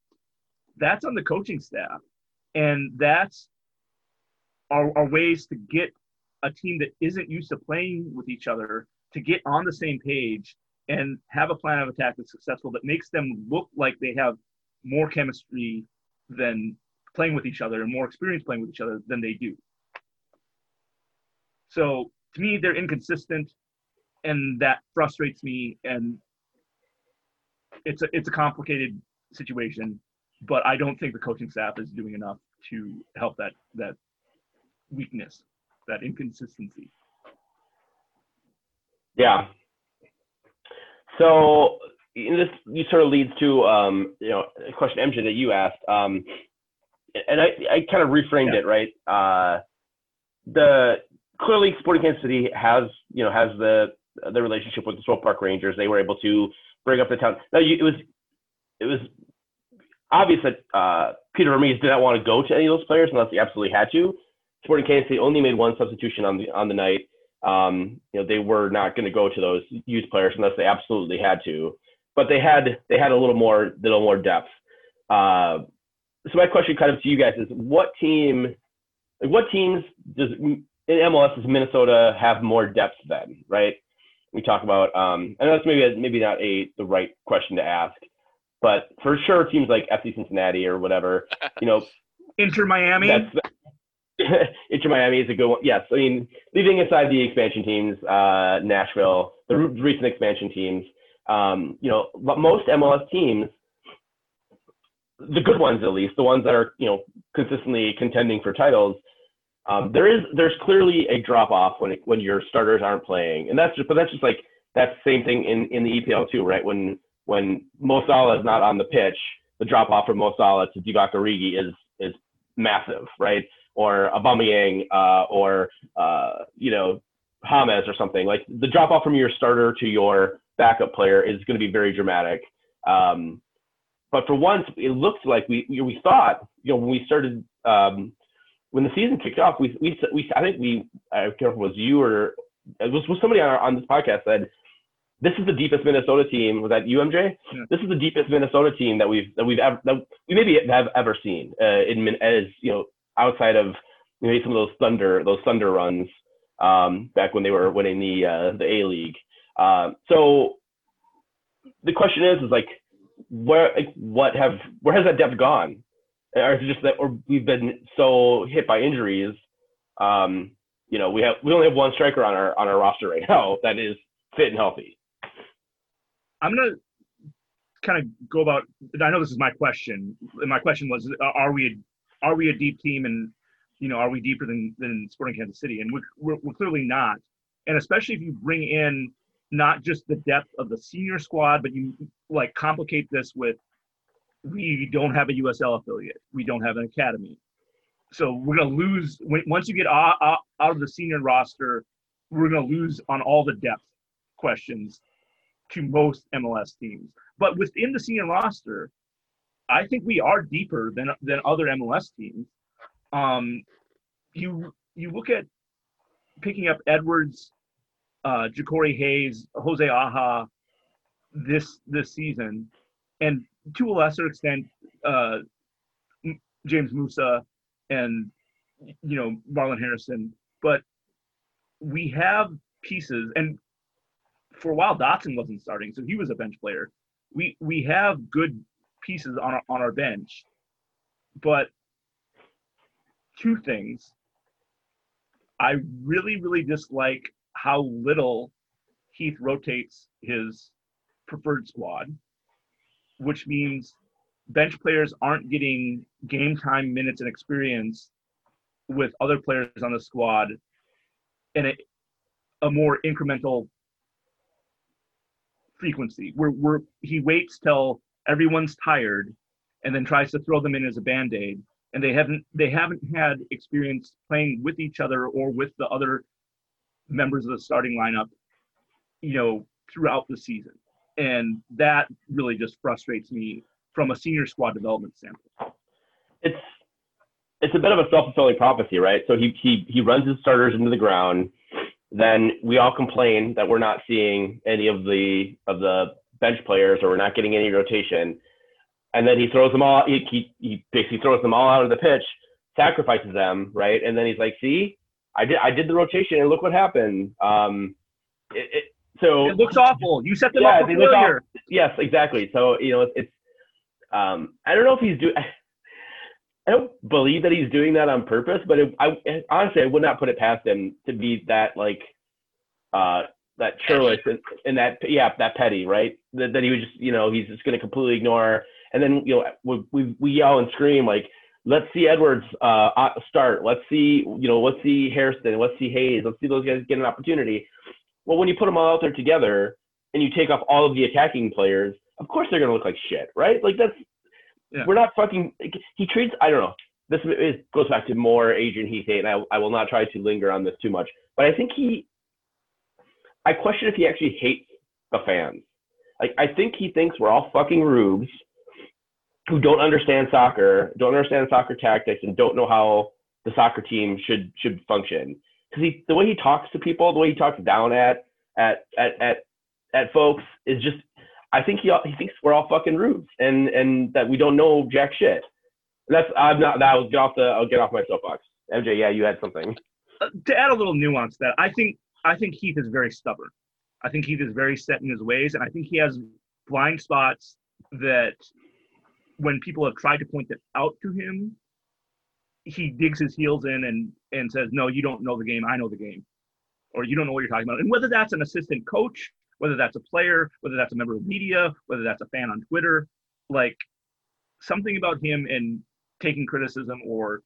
That's on the coaching staff. And that's are ways to get a team that isn't used to playing with each other to get on the same page and have a plan of attack that's successful that makes them look like they have more chemistry than playing with each other and more experience playing with each other than they do. So to me, they're inconsistent, and that frustrates me. And it's a complicated situation, but I don't think the coaching staff is doing enough to help that weakness, that inconsistency. Yeah. So this sort of leads to a question, MJ, that you asked, and I kind of reframed it, right? The clearly Sporting Kansas City has the relationship with the Swope Park Rangers. They were able to bring up the town. Now it was obvious that Peter Ramirez did not want to go to any of those players unless he absolutely had to. Sporting Kansas City only made one substitution on the night. They were not going to go to those youth players unless they absolutely had to. But they had a little more depth. So my question, kind of to you guys, is what teams does in MLS does Minnesota have more depth than? Right? We talk about. I know that's maybe not the right question to ask, but for sure teams like FC Cincinnati or whatever. Inter Miami. Inter Miami is a good one. Yes, I mean, leaving aside the expansion teams, Nashville, the recent expansion teams, you know, most MLS teams, the good ones at least, the ones that are, you know, consistently contending for titles, there's clearly a drop off when your starters aren't playing, and that's just like that's the same thing in the EPL too, right? When Mo Salah is not on the pitch, the drop off from Mo Salah to Divock Origi is massive, right? Or Aubameyang, you know, James or something. Like the drop off from your starter to your backup player is going to be very dramatic. But for once, it looked like we thought, you know, when we started, when the season kicked off, I can't remember if it was you or it was somebody on this podcast said, this is the deepest Minnesota team. Was that you, MJ? Yeah. This is the deepest Minnesota team that we maybe have ever seen as, you know, outside of maybe some of those Thunder runs back when they were winning the A-League. So the question is like, where has that depth gone? Or is it just that, or we've been so hit by injuries? You know, we only have one striker on our roster right now that is fit and healthy. I'm gonna kind of go about. I know this is my question. And my question was: Are we a deep team? And you know, are we deeper than Sporting Kansas City? And we're clearly not. And especially if you bring in not just the depth of the senior squad, but you like complicate this with, we don't have a USL affiliate. We don't have an academy. So we're going to lose – once you get out of the senior roster, we're going to lose on all the depth questions to most MLS teams. But within the senior roster, I think we are deeper than other MLS teams. You look at picking up Edwards, Jacori Hayes, Jose Ája this season, and to a lesser extent, James Musa and, you know, Marlon Harrison. But we have pieces, and for a while Dotson wasn't starting, so he was a bench player. We have good pieces on our bench. But two things. I really, really dislike how little Heath rotates his preferred squad, which means bench players aren't getting game time minutes and experience with other players on the squad in a more incremental frequency where he waits till everyone's tired and then tries to throw them in as a Band-Aid. And they haven't had experience playing with each other or with the other members of the starting lineup, you know, throughout the season. And that really just frustrates me from a senior squad development standpoint. It's a bit of a self-fulfilling prophecy, right? So he runs his starters into the ground. Then we all complain that we're not seeing any of the bench players, or we're not getting any rotation. And then he throws them all. He basically throws them all out of the pitch, sacrifices them, right? And then he's like, "See, I did the rotation, and look what happened." So it looks awful. You set them up for failure. Yes, exactly. So, you know, it's I don't know if he's doing. I don't believe that he's doing that on purpose, but I honestly would not put it past him to be that like that churlish and that petty, right? That he would just, you know, he's just going to completely ignore. And then, you know, we yell and scream like, "Let's see Edwards start. Let's see, you know, let's see Harrison. Let's see Hayes. Let's see those guys get an opportunity." Well, when you put them all out there together and you take off all of the attacking players, of course they're going to look like shit, right? Like we're not fucking, he treats, I don't know. This goes back to more Adrian Heath hate, and I will not try to linger on this too much, but I think I question if he actually hates the fans. Like, I think he thinks we're all fucking rubes who don't understand soccer tactics, and don't know how the soccer team should function. Because the way he talks to people, the way he talks down at folks is just, I think he thinks we're all fucking rubes and that we don't know jack shit. I'll get off my soapbox. MJ, yeah, you had something. To add a little nuance to that, I think Heath is very stubborn. I think Heath is very set in his ways, and I think he has blind spots that when people have tried to point it out to him, he digs his heels in and says, no, you don't know the game. I know the game. Or you don't know what you're talking about. And whether that's an assistant coach, whether that's a player, whether that's a member of the media, whether that's a fan on Twitter, like something about him and taking criticism or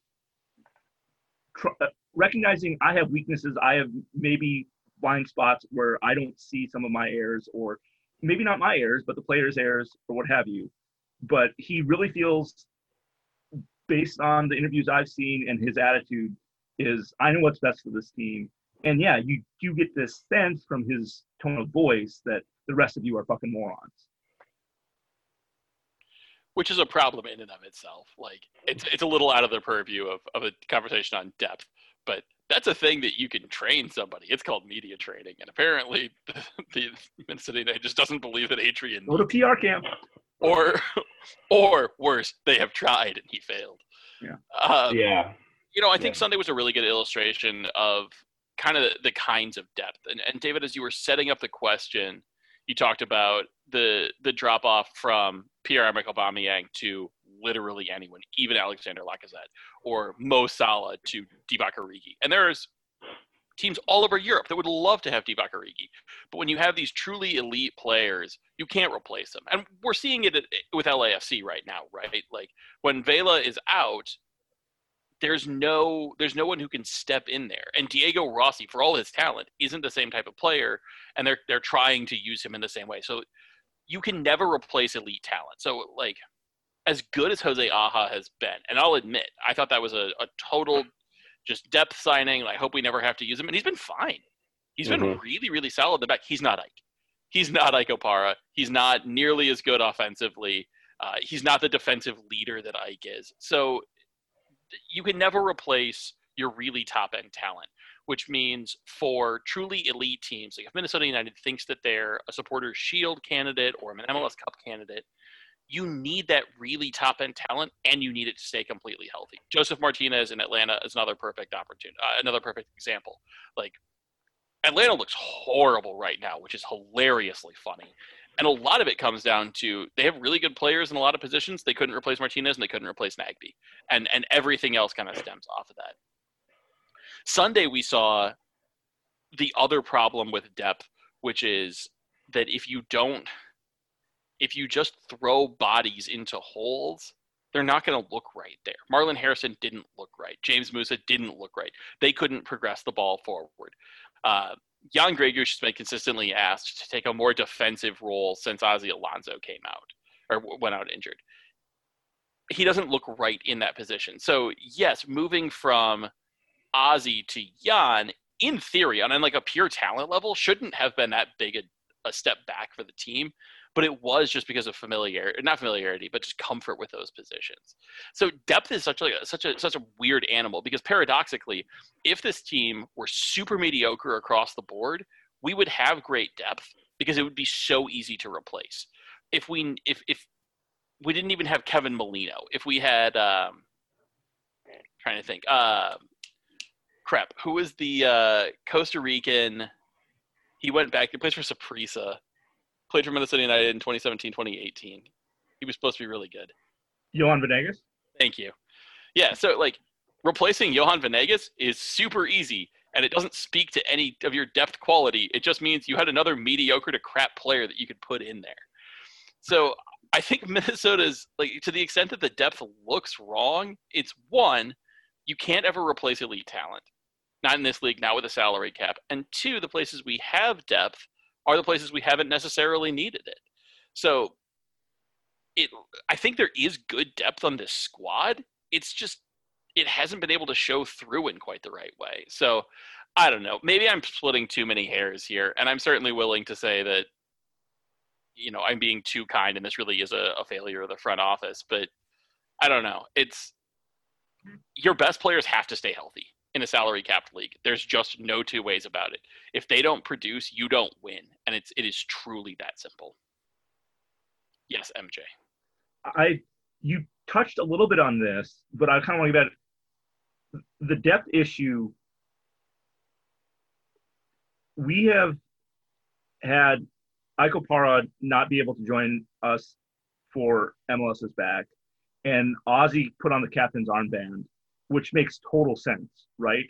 recognizing I have weaknesses. I have maybe blind spots where I don't see some of my errors, or maybe not my errors, but the player's errors or what have you. But he really feels, based on the interviews I've seen and his attitude, is I know what's best for this team. And yeah, you do get this sense from his tone of voice that the rest of you are fucking morons. Which is a problem in and of itself. Like, it's a little out of the purview of a conversation on depth, but that's a thing that you can train somebody. It's called media training. And apparently the Minnesota United just doesn't believe that Adrian... Go to PR camp. Or worse, they have tried and he failed. Yeah. I think Sunday was a really good illustration of kind of the kinds of depth. And David, as you were setting up the question, you talked about the drop-off from Pierre-Emerick Aubameyang to literally anyone, even Alexander Lacazette, or Mo Salah to Divock Origi. And there's teams all over Europe that would love to have Divock Origi. But when you have these truly elite players, you can't replace them. And we're seeing it with LAFC right now, right? Like, when Vela is out, there's no one who can step in there. And Diego Rossi, for all his talent, isn't the same type of player, and they're trying to use him in the same way. So you can never replace elite talent. So, like, as good as Jose Aja has been, and I'll admit, I thought that was a total just depth signing, and I hope we never have to use him. And he's been fine. He's been really, really solid at the back. He's not Ike. He's not Ike Opara. He's not nearly as good offensively. He's not the defensive leader that Ike is. So you can never replace your really top-end talent, which means for truly elite teams, like if Minnesota United thinks that they're a Supporters' Shield candidate or an MLS Cup candidate, you need that really top-end talent, and you need it to stay completely healthy. Joseph Martinez in Atlanta is another perfect opportunity, another perfect example. Like, Atlanta looks horrible right now, which is hilariously funny. And a lot of it comes down to they have really good players in a lot of positions. They couldn't replace Martinez, and they couldn't replace Nagbe. And everything else kind of stems off of that. Sunday, we saw the other problem with depth, which is that if you just throw bodies into holes, they're not going to look right there. Marlon Harrison didn't look right. James Musa didn't look right. They couldn't progress the ball forward. Jan Gregus has been consistently asked to take a more defensive role since Ozzie Alonso came out or went out injured. He doesn't look right in that position. So yes, moving from Ozzie to Jan, in theory, on like a pure talent level, shouldn't have been that big a step back for the team, but it was just because of not familiarity, but just comfort with those positions. So depth is such a weird animal, because paradoxically, if this team were super mediocre across the board, we would have great depth because it would be so easy to replace. If we didn't even have Kevin Molino, if we had who was the Costa Rican? He went back. He plays for Saprissa. Played for Minnesota United in 2017, 2018. He was supposed to be really good. Johan Venegas? Thank you. Yeah, so, like, replacing Johan Venegas is super easy, and it doesn't speak to any of your depth quality. It just means you had another mediocre to crap player that you could put in there. So I think Minnesota's, like, to the extent that the depth looks wrong, it's one, you can't ever replace elite talent. Not in this league, not with a salary cap. And two, the places we have depth are the places we haven't necessarily needed it. So I think there is good depth on this squad. It's just it hasn't been able to show through in quite the right way. So I don't know. Maybe I'm splitting too many hairs here, and I'm certainly willing to say that, you know, I'm being too kind and this really is a failure of the front office. But I don't know. It's your best players have to stay healthy. In a salary-capped league, there's just no two ways about it. If they don't produce, you don't win, and it is truly that simple. Yes, MJ. You touched a little bit on this, but I kind of want to get at the depth issue. We have had Ike Opara not be able to join us for MLS's back, and Ozzie put on the captain's armband which makes total sense, right?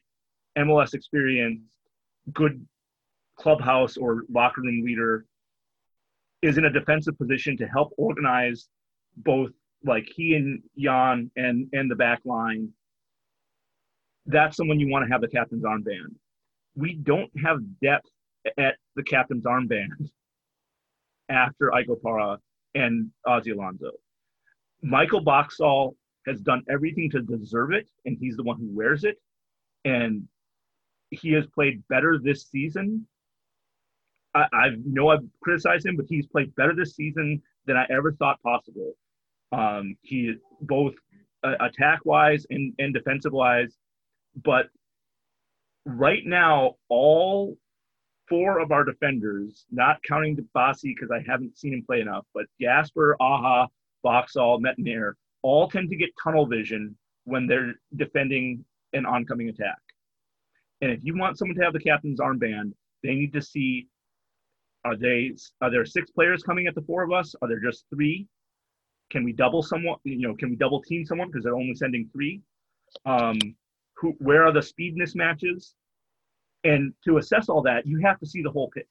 MLS experience, good clubhouse or locker room leader is in a defensive position to help organize both, like he and Jan and the back line. That's someone you want to have the captain's armband. We don't have depth at the captain's armband after Ike Opara and Ozzie Alonso. Michael Boxall has done everything to deserve it, and he's the one who wears it. And he has played better this season. I know I've criticized him, but he's played better this season than I ever thought possible. He is both attack-wise and defensive-wise. But right now, all four of our defenders, not counting Dibassi because I haven't seen him play enough, but Gasper, Ája, Boxall, Métanire, all tend to get tunnel vision when they're defending an oncoming attack. And if you want someone to have the captain's armband, they need to see, are there six players coming at the four of us? Are there just three? Can we double someone? You know, can we double team someone because they're only sending three? Where are the speed mismatches? And to assess all that, you have to see the whole pitch.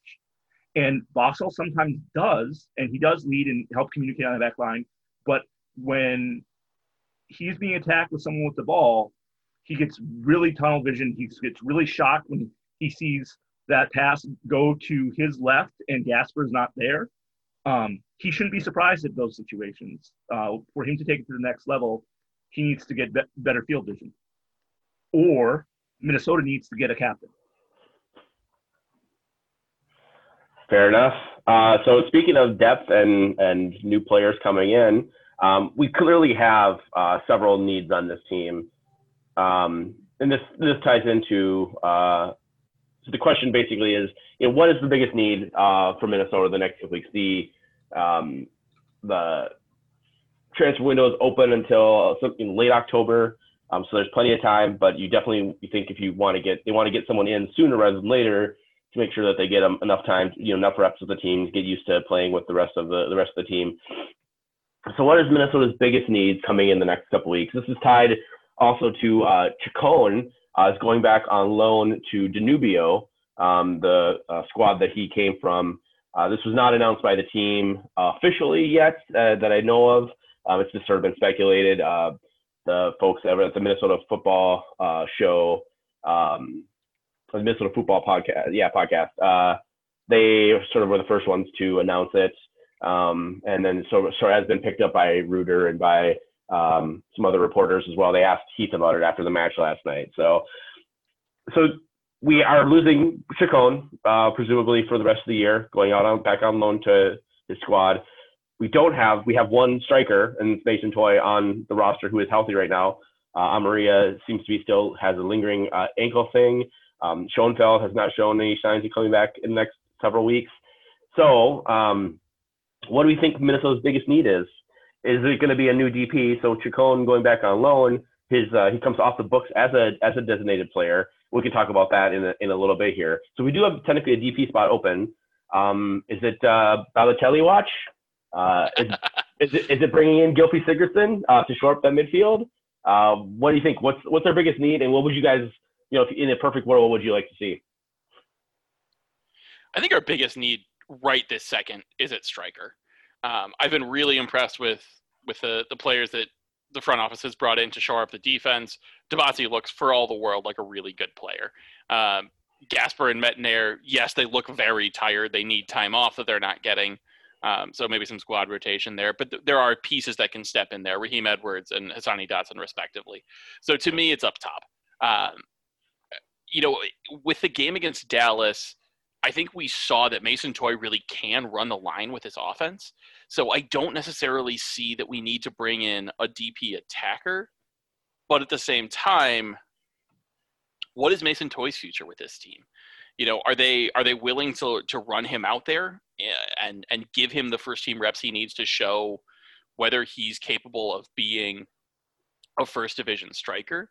And Boxall sometimes does, and he does lead and help communicate on the back line. But when he's being attacked with someone with the ball, he gets really tunnel vision. He gets really shocked when he sees that pass go to his left and Gasper's not there. He shouldn't be surprised at those situations. For him to take it to the next level, he needs to get better field vision. Or Minnesota needs to get a captain. Fair enough. So speaking of depth and new players coming in, we clearly have several needs on this team. And this ties into so the question basically is, you know, what is the biggest need for Minnesota the next 2 weeks? The transfer window is open until late October, so there's plenty of time. But you think if they want to get someone in sooner rather than later to make sure that they get enough time, enough reps with the team to get used to playing with the rest of the team. So what is Minnesota's biggest need coming in the next couple weeks? This is tied also to Chacón is going back on loan to Danubio, the squad that he came from. This was not announced by the team officially yet that I know of. It's just sort of been speculated. The folks at the Minnesota Football Show, the Minnesota Football Podcast, they sort of were the first ones to announce it. And then so it has been picked up by Reuter and by some other reporters as well. They asked Heath about it after the match last night. So we are losing Chacón, presumably for the rest of the year, going out back on loan to his squad. We have one striker, and it's Mason Toye on the roster who is healthy right now. Amaria seems to be still has a lingering ankle thing. Schoenfeld has not shown any signs of coming back in the next several weeks. So what do we think Minnesota's biggest need is? Is it going to be a new DP? So Chacón going back on loan, he comes off the books as a designated player. We can talk about that in a little bit here. So we do have technically a DP spot open. Is it Balotelli watch? Is it bringing in Gylfi Sigurðsson to shore up that midfield? What do you think? What's our biggest need, and what would you guys, in a perfect world, what would you like to see? I think our biggest need right this second is at striker. I've been really impressed with the players that the front office has brought in to shore up the defense. Dibassi looks for all the world like a really good player. Gasper and Métanire, yes, they look very tired. They need time off that they're not getting. So maybe some squad rotation there. But there are pieces that can step in there, Raheem Edwards and Hasani Dotson, respectively. So to me, it's up top. With the game against Dallas, I think we saw that Mason Toye really can run the line with his offense. So I don't necessarily see that we need to bring in a DP attacker. But at the same time, what is Mason Toye's future with this team? Are they willing to run him out there and give him the first team reps he needs to show whether he's capable of being a first division striker?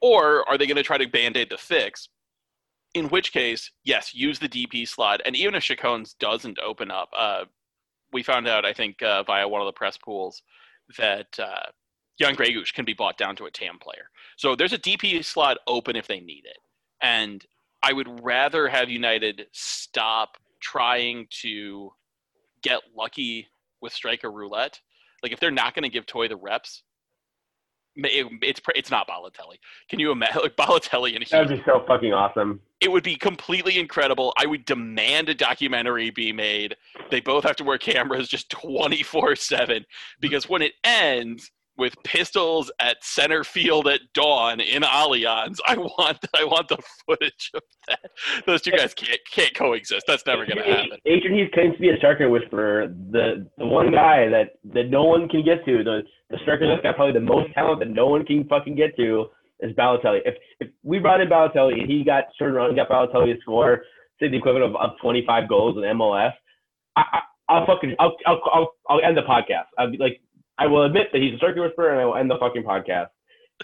Or are they going to try to band-aid the fix? In which case, yes, use the DP slot. And even if Chacón's doesn't open up, we found out, I think, via one of the press pools that Jan Gregush can be bought down to a TAM player. So there's a DP slot open if they need it. And I would rather have United stop trying to get lucky with striker roulette. Like, if they're not going to give Toye the reps, it's not Balotelli. Can you imagine? Like, Balotelli in a That would be so fucking awesome. It would be completely incredible. I would demand a documentary be made. They both have to wear cameras just 24/7, because when it ends with pistols at center field at dawn in Allianz, I want the footage of that. Those two guys can't coexist. That's never going to happen. Adrian Heath claims to be a striker whisperer, the one guy that no one can get to, the striker that's got probably the most talent that no one can fucking get to, is Balotelli. If we brought in Balotelli and he got turned around and got Balotelli to score, say the equivalent of 25 goals in MLS, I'll end the podcast. I'll be like, I will admit that he's a striker whisperer, and I will end the fucking podcast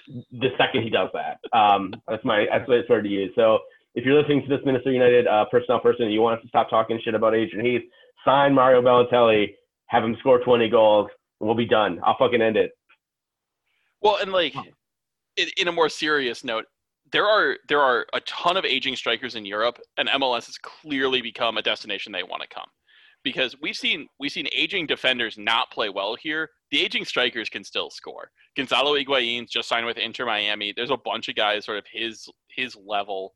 the second he does that. That's what it's hard to use. So if you're listening to this Minnesota United personnel person and you want us to stop talking shit about Adrian Heath, sign Mario Balotelli, have him score 20 goals, and we'll be done. I'll fucking end it. Well, and like, in a more serious note, there are a ton of aging strikers in Europe, and MLS has clearly become a destination they want to come. Because we've seen aging defenders not play well here. The aging strikers can still score. Gonzalo Higuaín's just signed with Inter Miami. There's a bunch of guys sort of his level.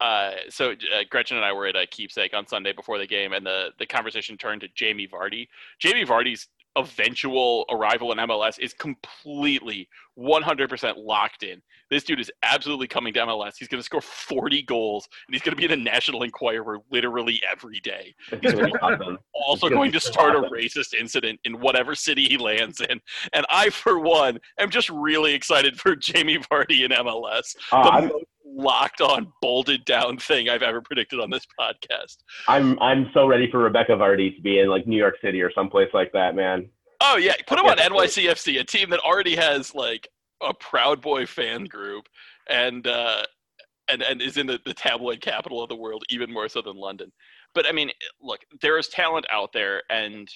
So Gretchen and I were at a Keepsake on Sunday before the game, and the conversation turned to Jamie Vardy. Jamie Vardy's eventual arrival in MLS is completely 100% locked in. This dude is absolutely coming to MLS. He's going to score 40 goals, and he's going to be the National Enquirer literally every day. He's also going to start a racist incident in whatever city he lands in. And I, for one, am just really excited for Jamie Vardy in MLS. The most locked on, bolted down thing I've ever predicted on this podcast. I'm so ready for Rebecca Vardy to be in like New York City or someplace like that, man. Oh yeah, put him on NYCFC, a team that already has like a Proud Boy fan group, and is in the tabloid capital of the world, even more so than London. But I mean, look, there is talent out there, and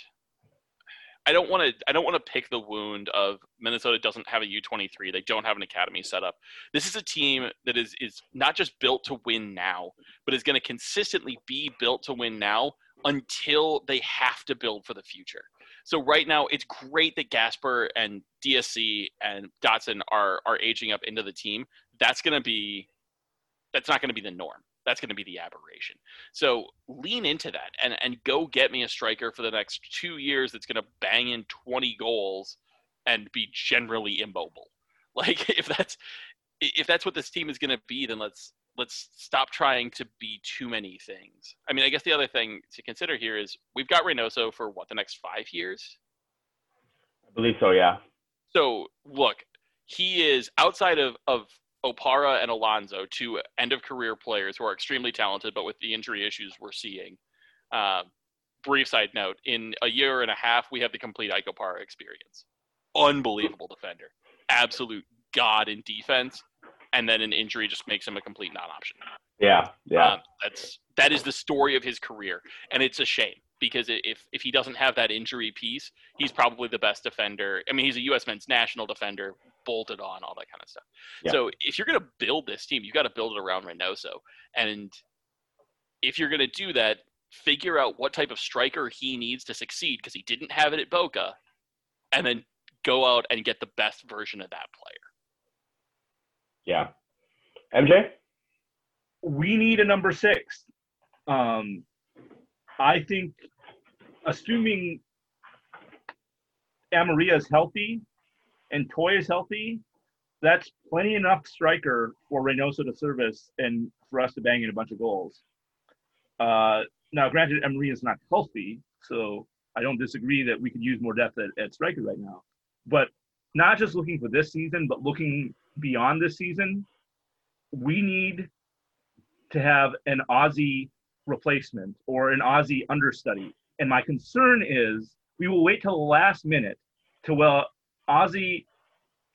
I don't want to pick the wound of Minnesota doesn't have a U23. They don't have an academy set up. This is a team that is not just built to win now, but is going to consistently be built to win now until they have to build for the future. So right now, it's great that Gasper and DSC and Dotson are aging up into the team. That's not going to be the norm. That's going to be the aberration. So lean into that and go get me a striker for the next 2 years that's going to bang in 20 goals and be generally immobile. Like, if that's what this team is going to be, then let's stop trying to be too many things. I mean, I guess the other thing to consider here is we've got Reynoso for what, the next 5 years? I believe so, yeah. So look, he is outside of Opara and Alonso, two end-of-career players who are extremely talented, but with the injury issues we're seeing. Brief side note, in a year and a half, we have the complete Ike Opara experience. Unbelievable defender. Absolute god in defense. And then an injury just makes him a complete non-option. Yeah. That is the story of his career. And it's a shame, because if he doesn't have that injury piece, he's probably the best defender. I mean, he's a U.S. men's national defender, bolted on, all that kind of stuff. Yeah. So if you're going to build this team, you've got to build it around Reynoso. And if you're going to do that, figure out what type of striker he needs to succeed, because he didn't have it at Boca, and then go out and get the best version of that player. Yeah. MJ? We need a number six. I think, assuming Amaria's healthy, and Toye is healthy, that's plenty enough striker for Reynoso to service and for us to bang in a bunch of goals. Now, granted, Emery is not healthy, so I don't disagree that we could use more depth at striker right now. But not just looking for this season, but looking beyond this season, we need to have an Ozzie replacement or an Ozzie understudy. And my concern is we will wait till the last minute Ozzie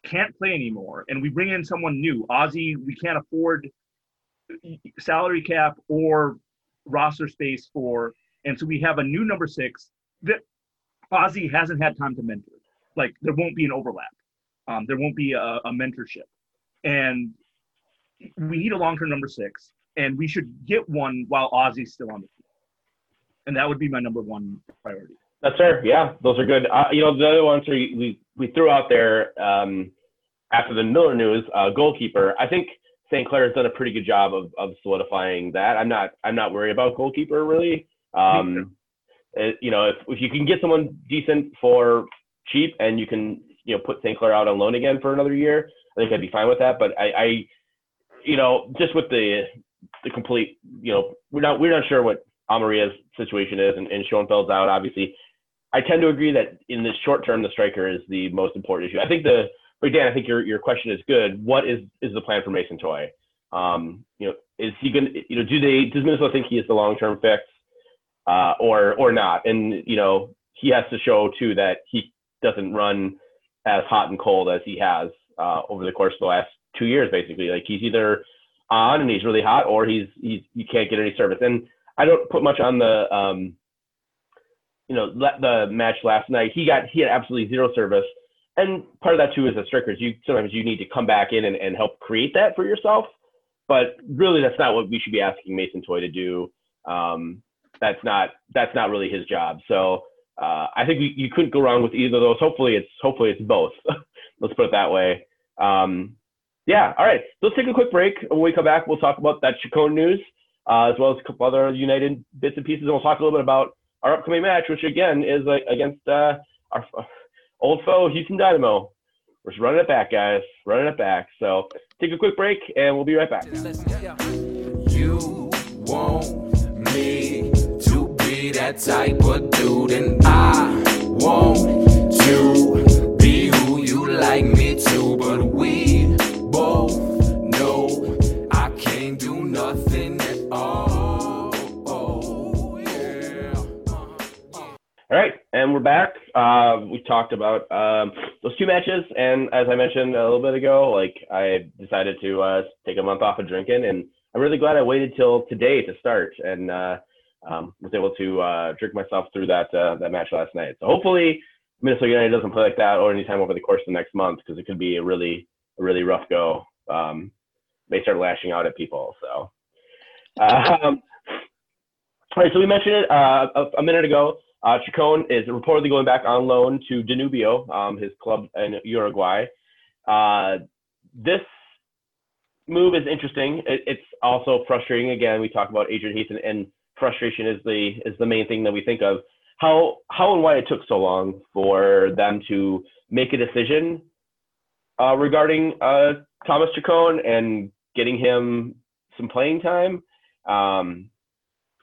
can't play anymore, and we bring in someone new. Ozzie, we can't afford salary cap or roster space for, and so we have a new number six that Ozzie hasn't had time to mentor. Like, there won't be an overlap. There won't be a mentorship. And we need a long-term number six, and we should get one while Ozzie's still on the field. And that would be my number one priority. That's fair. Yeah, those are good. The other ones we threw out there after the Miller news, goalkeeper. I think St. Clair has done a pretty good job of solidifying that. I'm not worried about goalkeeper, really. If you can get someone decent for cheap and you can, put St. Clair out on loan again for another year, I think I'd be fine with that. But I just with the complete, we're not sure what Amaria's situation is and Schoenfeld's out, obviously. I tend to agree that in the short term, the striker is the most important issue. Dan, I think your question is good. What is the plan for Mason Toye? Is he going to, does Minnesota think he is the long-term fix or not? And, he has to show too that he doesn't run as hot and cold as he has over the course of the last 2 years, basically. Like, he's either on and he's really hot or he's you can't get any service. And I don't put much on the, the match last night. He had absolutely zero service. And part of that too is that strikers, sometimes you need to come back in and help create that for yourself. But really, that's not what we should be asking Mason Toye to do. That's not really his job. So I think you couldn't go wrong with either of those. Hopefully it's both. Let's put it that way. Yeah. All right. So let's take a quick break. When we come back, we'll talk about that Chacón news as well as a couple other United bits and pieces. And we'll talk a little bit about our upcoming match, which again is against our old foe, Houston Dynamo. We're just running it back, guys. Running it back. So take a quick break, and we'll be right back. You want me to be that type of dude, and I want to be who you like me to, but we both know I can't do nothing at all. Oh, yeah. All right. And we're back. We talked about those two matches, and as I mentioned a little bit ago, I decided to take a month off of drinking, and I'm really glad I waited till today to start, and was able to drink myself through that match last night. So hopefully Minnesota United doesn't play like that or anytime over the course of the next month, because it could be a really rough go. They start lashing out at people. So, all right. So we mentioned it a minute ago. Chacón is reportedly going back on loan to Danubio, his club in Uruguay. This move is interesting. It's also frustrating. Again, we talk about Adrian Heath, and frustration is the main thing that we think of. How and why it took so long for them to make a decision regarding Thomás Chacón and getting him some playing time.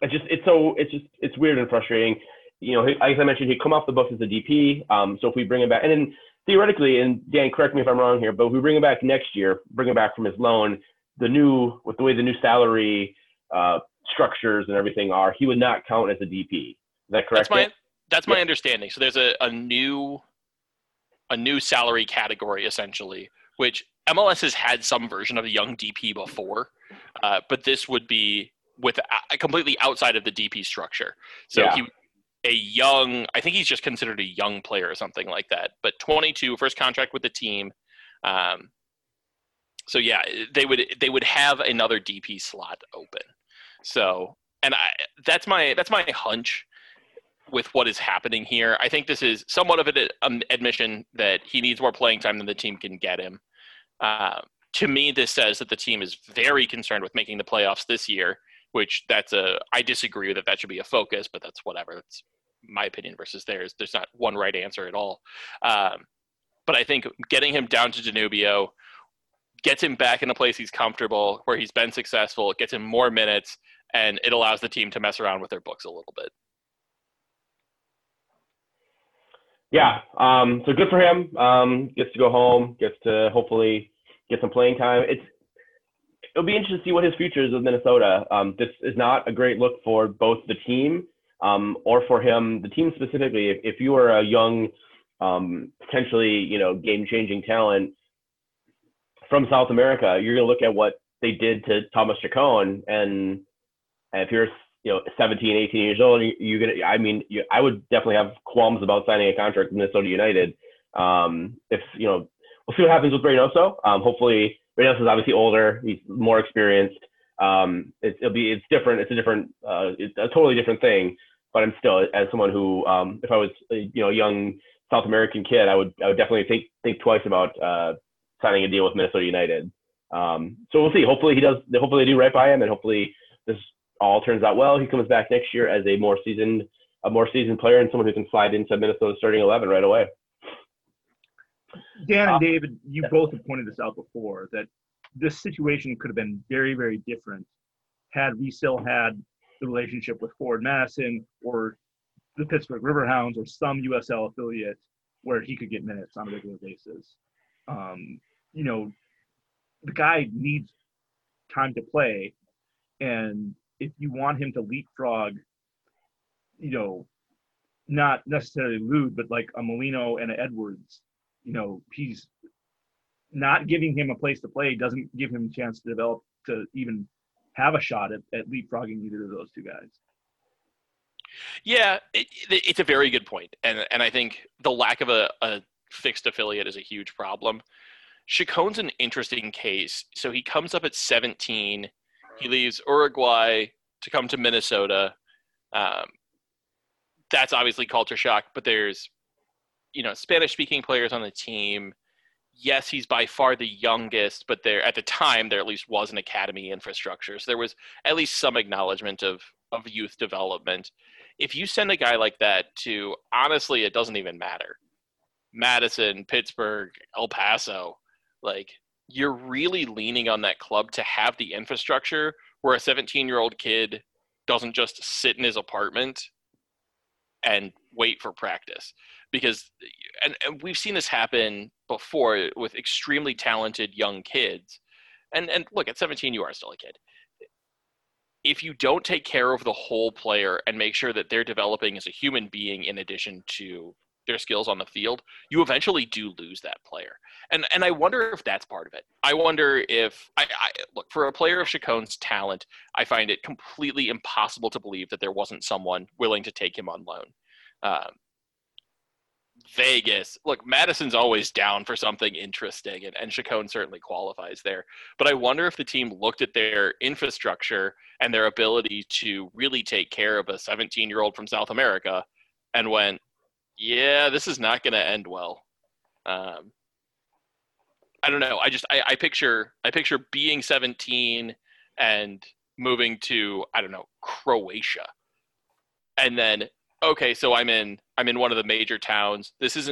It's weird and frustrating. As I mentioned, he'd come off the books as a DP. So if we bring him back, and then theoretically, and Dan, correct me if I'm wrong here, but if we bring him back next year, bring him back from his loan, with the way the new salary structures and everything are, he would not count as a DP. Is that correct? That's my understanding. So there's a new salary category, essentially, which MLS has had some version of a young DP before, but this would be with completely outside of the DP structure. So yeah. I think he's just considered a young player or something like that. But 22, first contract with the team. So yeah, they would have another DP slot open. So, and that's my hunch with what is happening here. I think this is somewhat of an admission that he needs more playing time than the team can get him. To me, this says that the team is very concerned with making the playoffs this year. Which I disagree with that should be a focus, but that's whatever. That's my opinion versus theirs. There's not one right answer at all. But I think getting him down to Danubio gets him back in a place he's comfortable, where he's been successful. It gets him more minutes, and it allows the team to mess around with their books a little bit. Yeah, so good for him. Gets to go home, gets to hopefully get some playing time. It'll be interesting to see what his future is with Minnesota. This is not a great look for both the team or for him, the team specifically. If you are a young, potentially, game-changing talent from South America, you're going to look at what they did to Thomás Chacón. And if you're you know, 17, 18 years old, you're going to, I mean, I would definitely have qualms about signing a contract with Minnesota United. If, you know, we'll see what happens with Reynoso. Hopefully Reynoso's obviously older. He's more experienced. It's different. It's a different, it's a totally different thing, but I'm still, as someone who, if I was, you know, a young South American kid, I would definitely think twice about, signing a deal with Minnesota United. So we'll see. Hopefully they do right by him, and hopefully this all turns out well. He comes back next year as a more seasoned player, and someone who can slide into Minnesota's starting 11 right away. Dan and David, you both have pointed this out before, that this situation could have been very, very different had we still had the relationship with Ford Madison or the Pittsburgh Riverhounds or some USL affiliate where he could get minutes on a regular basis. You know, the guy needs time to play, and if you want him to leapfrog, you know, not necessarily Lude, but like a Molino and an Edwards, you know, he's not giving him a place to play doesn't give him a chance to develop, to even have a shot at leapfrogging either of those two guys. Yeah, it's a very good point. And I think the lack of a fixed affiliate is a huge problem. Chacon's an interesting case. So he comes up at 17. He leaves Uruguay to come to Minnesota. That's obviously culture shock, but there's, you know, Spanish-speaking players on the team. Yes, he's by far the youngest, but there at the time there at least was an academy infrastructure. So there was at least some acknowledgement of youth development. If you send a guy like that to, honestly, it doesn't even matter, Madison, Pittsburgh, El Paso, like, you're really leaning on that club to have the infrastructure where a 17-year-old kid doesn't just sit in his apartment and wait for practice. Because, and we've seen this happen before with extremely talented young kids. And look, at 17, you are still a kid. If you don't take care of the whole player and make sure that they're developing as a human being in addition to their skills on the field, you eventually do lose that player. And I wonder if that's part of it. I wonder if I look, for a player of Chacon's talent, I find it completely impossible to believe that there wasn't someone willing to take him on loan. Vegas, look, Madison's always down for something interesting, and Chacón certainly qualifies there. But I wonder if the team looked at their infrastructure and their ability to really take care of a 17-year-old from South America and went, yeah, this is not going to end well. I don't know. I picture being 17 and moving to, I don't know, Croatia, and then, okay, so I'm in one of the major towns. This is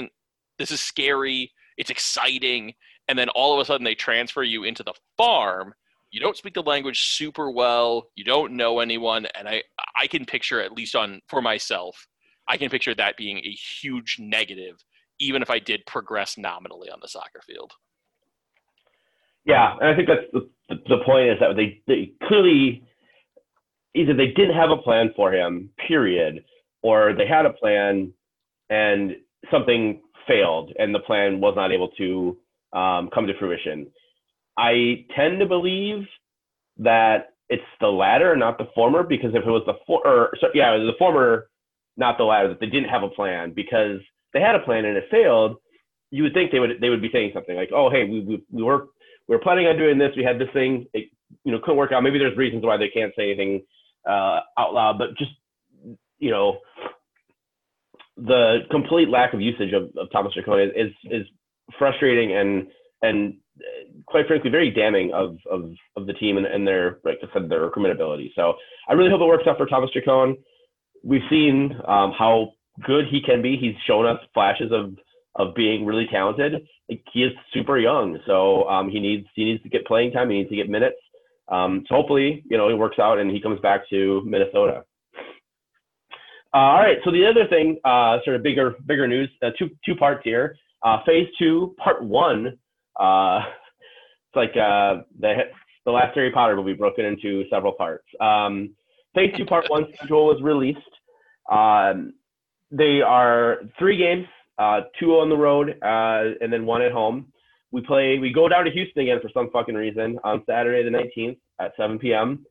scary. It's exciting. And then all of a sudden they transfer you into the farm. You don't speak the language super well. You don't know anyone. And I can picture, at least for myself, I can picture that being a huge negative, even if I did progress nominally on the soccer field. Yeah, and I think that's the point, is that they clearly either they didn't have a plan for him, period, or they had a plan and something failed and the plan was not able to come to fruition. I tend to believe that it's the latter, not the former, because if it was it was the former, not the latter, that they didn't have a plan, because they had a plan and it failed, you would think they would be saying something like, oh, hey, we were planning on doing this. We had this thing, it, you know, couldn't work out. Maybe there's reasons why they can't say anything out loud, but just, you know, the complete lack of usage of Thomás Chacón is frustrating and quite frankly very damning of the team and their, like I said, their recruitment ability. So I really hope it works out for Thomás Chacón. We've seen how good he can be. He's shown us flashes of being really talented. Like, he is super young, so he needs to get playing time. He needs to get minutes. So hopefully, you know, it works out and he comes back to Minnesota. All right. So the other thing, sort of bigger news, two parts here. Phase 2, part 1. It's like the last Harry Potter will be broken into several parts. Phase 2, part 1 schedule was released. They are 3 games, 2 on the road, and then 1 at home. We go down to Houston again for some fucking reason on Saturday the 19th at 7 p.m.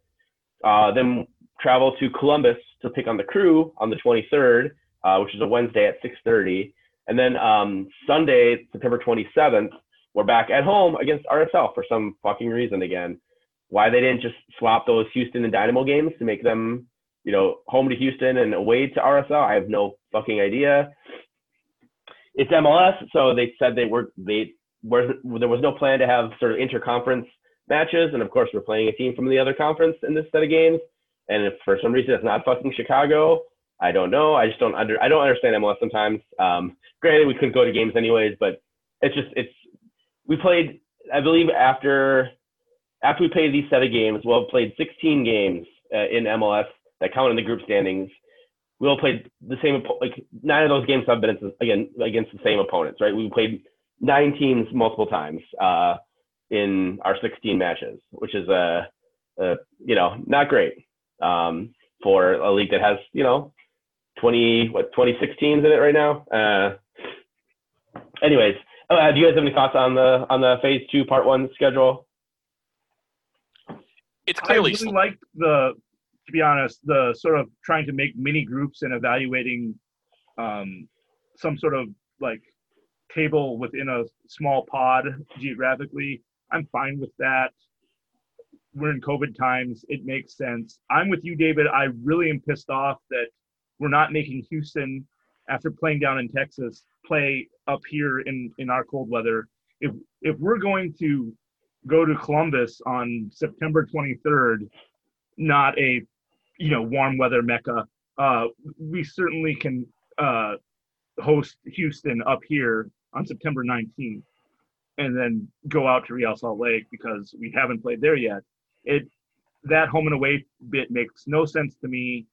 Then travel to Columbus to pick on the Crew on the 23rd, which is a Wednesday at 6:30. And then Sunday, September 27th, we're back at home against RSL for some fucking reason again. Why they didn't just swap those Houston and Dynamo games to make them, you know, home to Houston and away to RSL, I have no fucking idea. It's MLS, so they said there was no plan to have sort of interconference matches, and of course we're playing a team from the other conference in this set of games. And if for some reason it's not fucking Chicago, I don't know. I just don't understand MLS sometimes. Granted, we couldn't go to games anyways, but we played, I believe, after we played these set of games, we'll have played 16 games in MLS that count in the group standings. We'll play the same, like 9 of those games have been against the same opponents, right? We played 9 teams multiple times in our 16 matches, which is not great for a league that has 26 teams in it right now. Anyways, do you guys have any thoughts on the phase 2 part 1 schedule? It's clearly to be honest, the sort of trying to make mini groups and evaluating some sort of like table within a small pod geographically. I'm fine with that. We're in COVID times. It makes sense. I'm with you, David. I really am pissed off that we're not making Houston, after playing down in Texas, play up here in our cold weather. If we're going to go to Columbus on September 23rd, not a warm weather mecca, we certainly can host Houston up here on September 19th and then go out to Real Salt Lake because we haven't played there yet. That home and away bit makes no sense to me.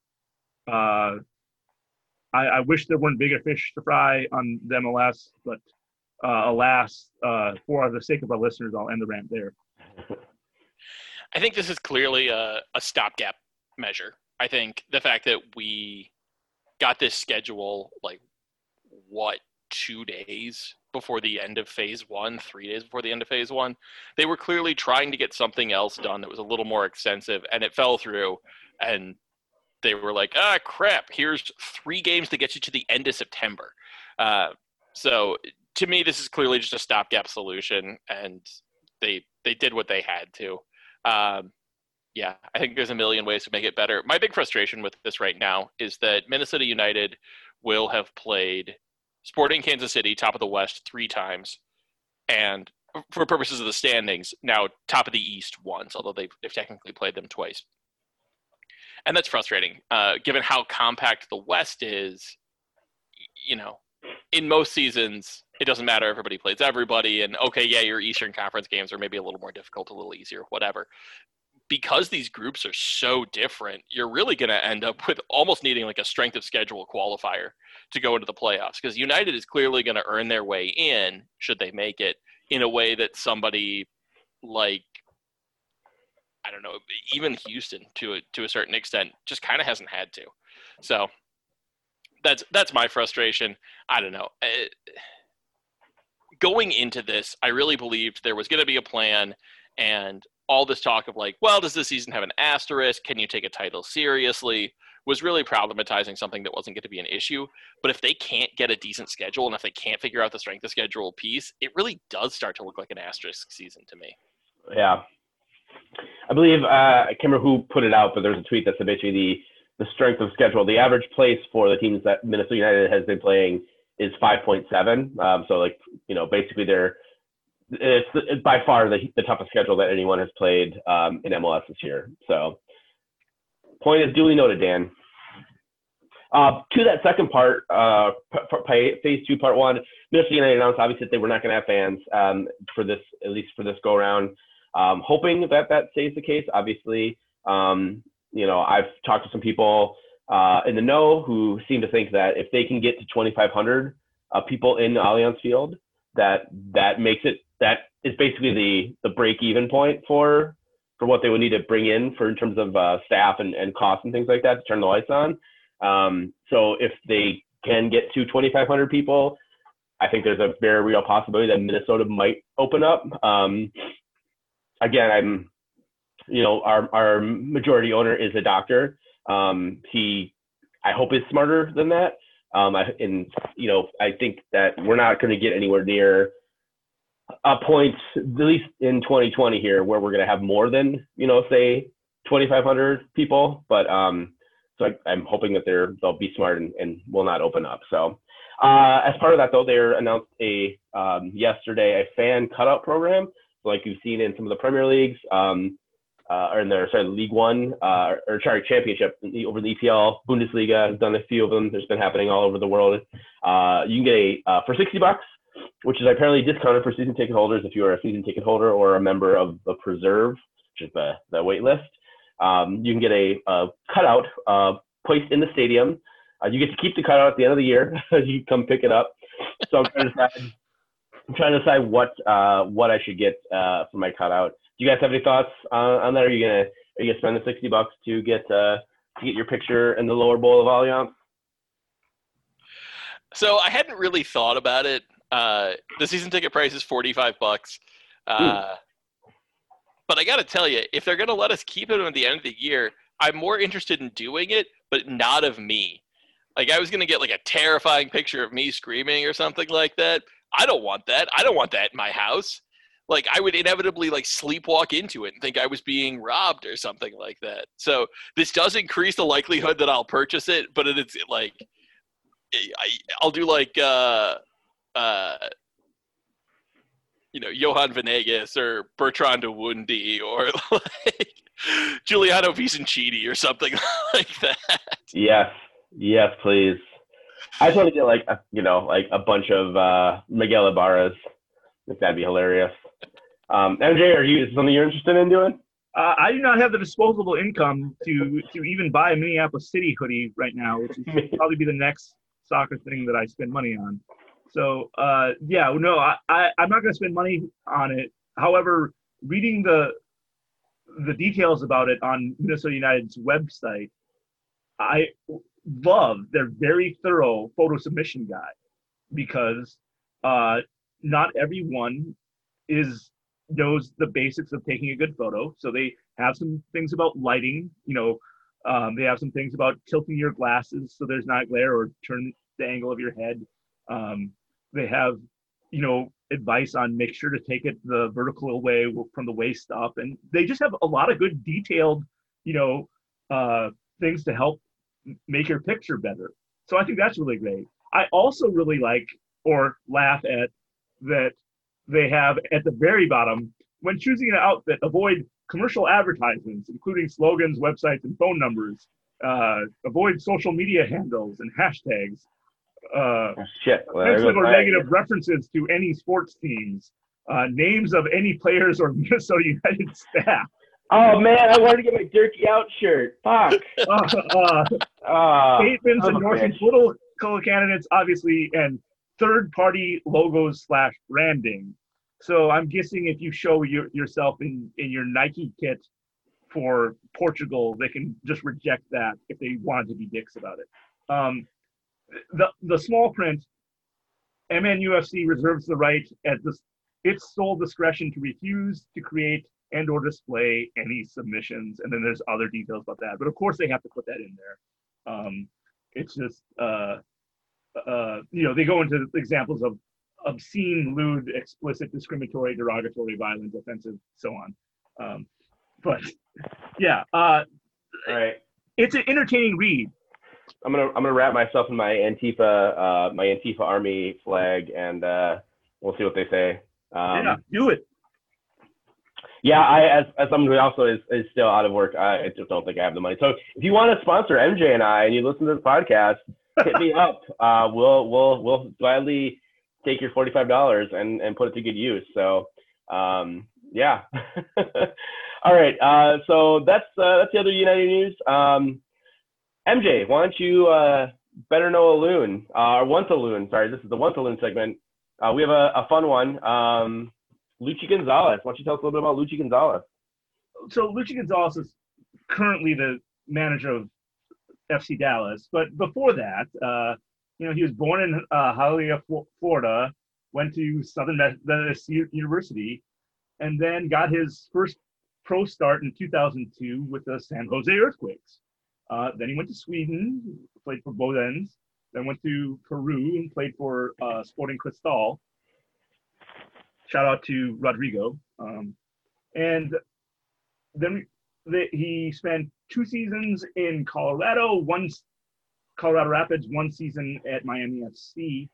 I wish there weren't bigger fish to fry on the MLS, but alas, for the sake of our listeners, I'll end the rant there. I think this is clearly a stopgap measure. I think the fact that we got this schedule 2 days before the end of phase 1, 3 days before the end of phase 1, they were clearly trying to get something else done that was a little more extensive, and it fell through, and they were like, ah, crap, here's 3 games to get you to the end of September. So to me, this is clearly just a stopgap solution, and they did what they had to. I think there's a million ways to make it better. My big frustration with this right now is that Minnesota United will have played Sporting Kansas City, top of the West, 3 times, and for purposes of the standings, now top of the East once, although they've technically played them twice. And that's frustrating, given how compact the West is. In most seasons, it doesn't matter. Everybody plays everybody. And your Eastern Conference games are maybe a little more difficult, a little easier, whatever. Because these groups are so different, you're really going to end up with almost needing a strength of schedule qualifier to go into the playoffs. Because United is clearly going to earn their way in, should they make it, in a way that somebody even Houston to a certain extent just kind of hasn't had to. So that's my frustration. I don't know. Going into this, I really believed there was going to be a plan, and all this talk of does this season have an asterisk? Can you take a title seriously? Was really problematizing something that wasn't going to be an issue. But if they can't get a decent schedule, and if they can't figure out the strength of schedule piece, it really does start to look like an asterisk season to me. Yeah. I believe, I can't remember who put it out, but there's a tweet that said basically the strength of schedule, the average place for the teams that Minnesota United has been playing is 5.7. Basically it's by far the toughest schedule that anyone has played in MLS this year. So point is duly noted, Dan. To that second part, phase 2, part 1, Minnesota United announced obviously that they were not going to have fans for this, at least for this go around. Hoping that stays the case. Obviously, I've talked to some people in the know who seem to think that if they can get to 2,500 people in Allianz Field, that makes it, that is basically the break-even point for what they would need to bring in in terms of staff and costs and things like that to turn the lights on. So if they can get to 2,500 people, I think there's a very real possibility that Minnesota might open up. Again, our majority owner is a doctor, I hope is smarter than that. I think that we're not going to get anywhere near a point, at least in 2020 here, where we're going to have more than, say 2,500 people. But I'm hoping that they'll be smart and will not open up. So as part of that, though, they announced yesterday a fan cutout program, like you've seen in some of the Premier Leagues, League One, Championship over the EPL. Bundesliga has done a few of them. There's been happening all over the world. You can get for $60, which is apparently discounted for season ticket holders if you are a season ticket holder or a member of the Preserve, which is the wait list. You can get a cutout placed in the stadium. You get to keep the cutout at the end of the year. You come pick it up. So I'm trying to decide what I should get for my cutout. Do you guys have any thoughts on that? Are you gonna spend the $60 to get your picture in the lower bowl of Allianz? So I hadn't really thought about it. The season ticket price is $45. But I got to tell you, if they're going to let us keep it at the end of the year, I'm more interested in doing it, but not of me. Like, I was going to get, like, a terrifying picture of me screaming or something like that. I don't want that. I don't want that in my house. Like, I would inevitably, like, sleepwalk into it and think I was being robbed or something like that. So this does increase the likelihood that I'll purchase it, but it's, like, I'll do, like, Johan Venegas or Bertrand de Wundy or like Giuliano Vicenchini or something like that. Yes, please. I just want to get a bunch of Miguel Ibarra's. That'd be hilarious. MJ, is something you're interested in doing? I do not have the disposable income to even buy a Minneapolis City hoodie right now, which would probably be the next soccer thing that I spend money on. So, I'm not going to spend money on it. However, reading the details about it on Minnesota United's website, I love their very thorough photo submission guide because not everyone knows the basics of taking a good photo. So they have some things about lighting, they have some things about tilting your glasses so there's not glare or turn the angle of your head. They have, advice on make sure to take it the vertical way from the waist up. And they just have a lot of good detailed, things to help make your picture better. So I think that's really great. I also really like or laugh at that they have at the very bottom, when choosing an outfit, avoid commercial advertisements, including slogans, websites, and phone numbers. Avoid social media handles and hashtags. Negative references to any sports teams, names of any players or Minnesota United staff. Oh man, I wanted to get my Dirty Out shirt. Fuck. Statements endorsing political candidates, obviously, and third-party logos / branding. So I'm guessing if you show yourself in your Nike kit for Portugal, they can just reject that if they wanted to be dicks about it. The small print, MNUFC reserves the right at its sole discretion to refuse to create and or display any submissions. And then there's other details about that. But of course they have to put that in there. It's just, they go into examples of obscene, lewd, explicit, discriminatory, derogatory, violent, offensive, so on. All right. It's an entertaining read. I'm gonna wrap myself in my Antifa army flag, and we'll see what they say. Do it. Yeah, I as someone who also is still out of work, I just don't think I have the money. So if you want to sponsor MJ and I, and you listen to the podcast, hit me up. We'll gladly take your $45 and put it to good use. So yeah. All right. So that's the other United news. MJ, why don't you better know a loon, or once a loon. Sorry, this is the once a loon segment. We have a fun one. Luchi Gonzalez. Why don't you tell us a little bit about Luchi Gonzalez? So Luchi Gonzalez is currently the manager of FC Dallas. But before that, he was born in Hialeah, Florida, went to Southern Methodist University, and then got his first pro start in 2002 with the San Jose Earthquakes. Then he went to Sweden, played for both ends. Then went to Peru and played for Sporting Cristal. Shout out to Rodrigo. And then he spent 2 seasons in Colorado, one Colorado Rapids, 1 season at Miami FC.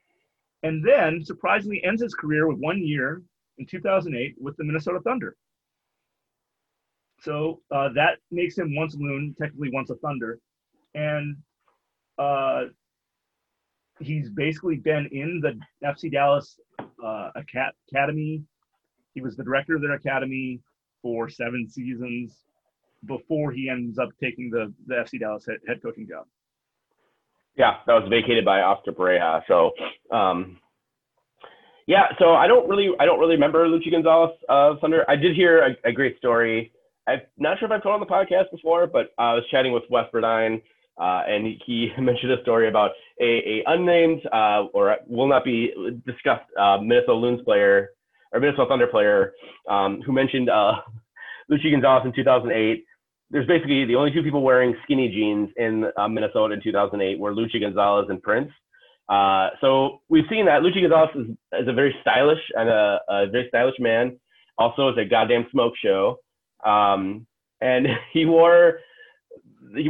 And then surprisingly ends his career with 1 year in 2008 with the Minnesota Thunder. So that makes him once a Loon, technically once a Thunder. And he's basically been in the FC Dallas academy. He was the director of their academy for 7 seasons before he ends up taking the FC Dallas head coaching job. Yeah, that was vacated by Oscar Pereja. So, I don't really remember Luchi Gonzalez of Thunder. I did hear a great story. I'm not sure if I've told on the podcast before, but I was chatting with Wes Burdine, and he mentioned a story about a unnamed or will not be discussed Minnesota Loons player or Minnesota Thunder player who mentioned Luchi Gonzalez in 2008. There's basically the only two people wearing skinny jeans in Minnesota in 2008 were Luchi Gonzalez and Prince. So we've seen that Luchi Gonzalez is a very stylish and a very stylish man. Also, is a goddamn smoke show. And he wore the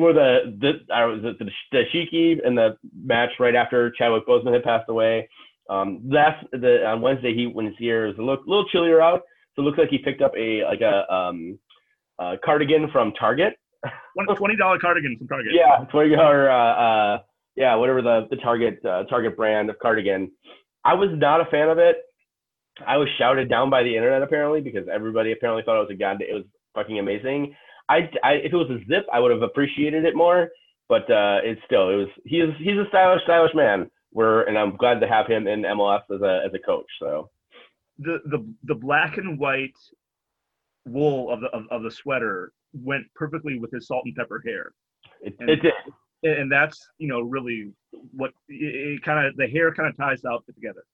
dashiki in the match right after Chadwick Boseman had passed away. On Wednesday when his year was a little chillier out, so it looks like he picked up a cardigan from Target. $20 cardigan from Target. Yeah, $20. Whatever the Target brand of cardigan. I was not a fan of it. I was shouted down by the internet apparently because everybody apparently thought it was a goddamn. It was fucking amazing. If it was a zip, I would have appreciated it more. But he's a stylish man. And I'm glad to have him in MLS as a coach. So the black and white wool of the sweater went perfectly with his salt and pepper hair. It did, and that's really what it kind of the hair kind of ties out together.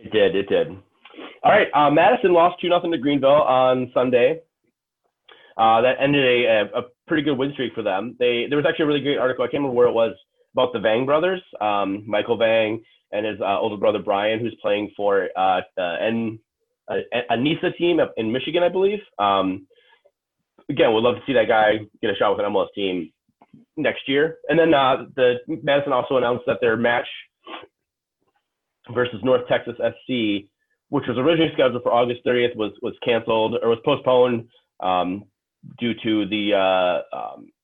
It did. All right, Madison lost 2-0 to Greenville on Sunday. That ended a pretty good win streak for them. There was actually a really great article, I can't remember where it was, about the Vang brothers, Michael Vang and his older brother Brian, who's playing for a NISA team up in Michigan, I believe. Again, we'd love to see that guy get a shot with an MLS team next year. And then the Madison also announced that their match versus North Texas SC, which was originally scheduled for August 30th, was canceled or was postponed due to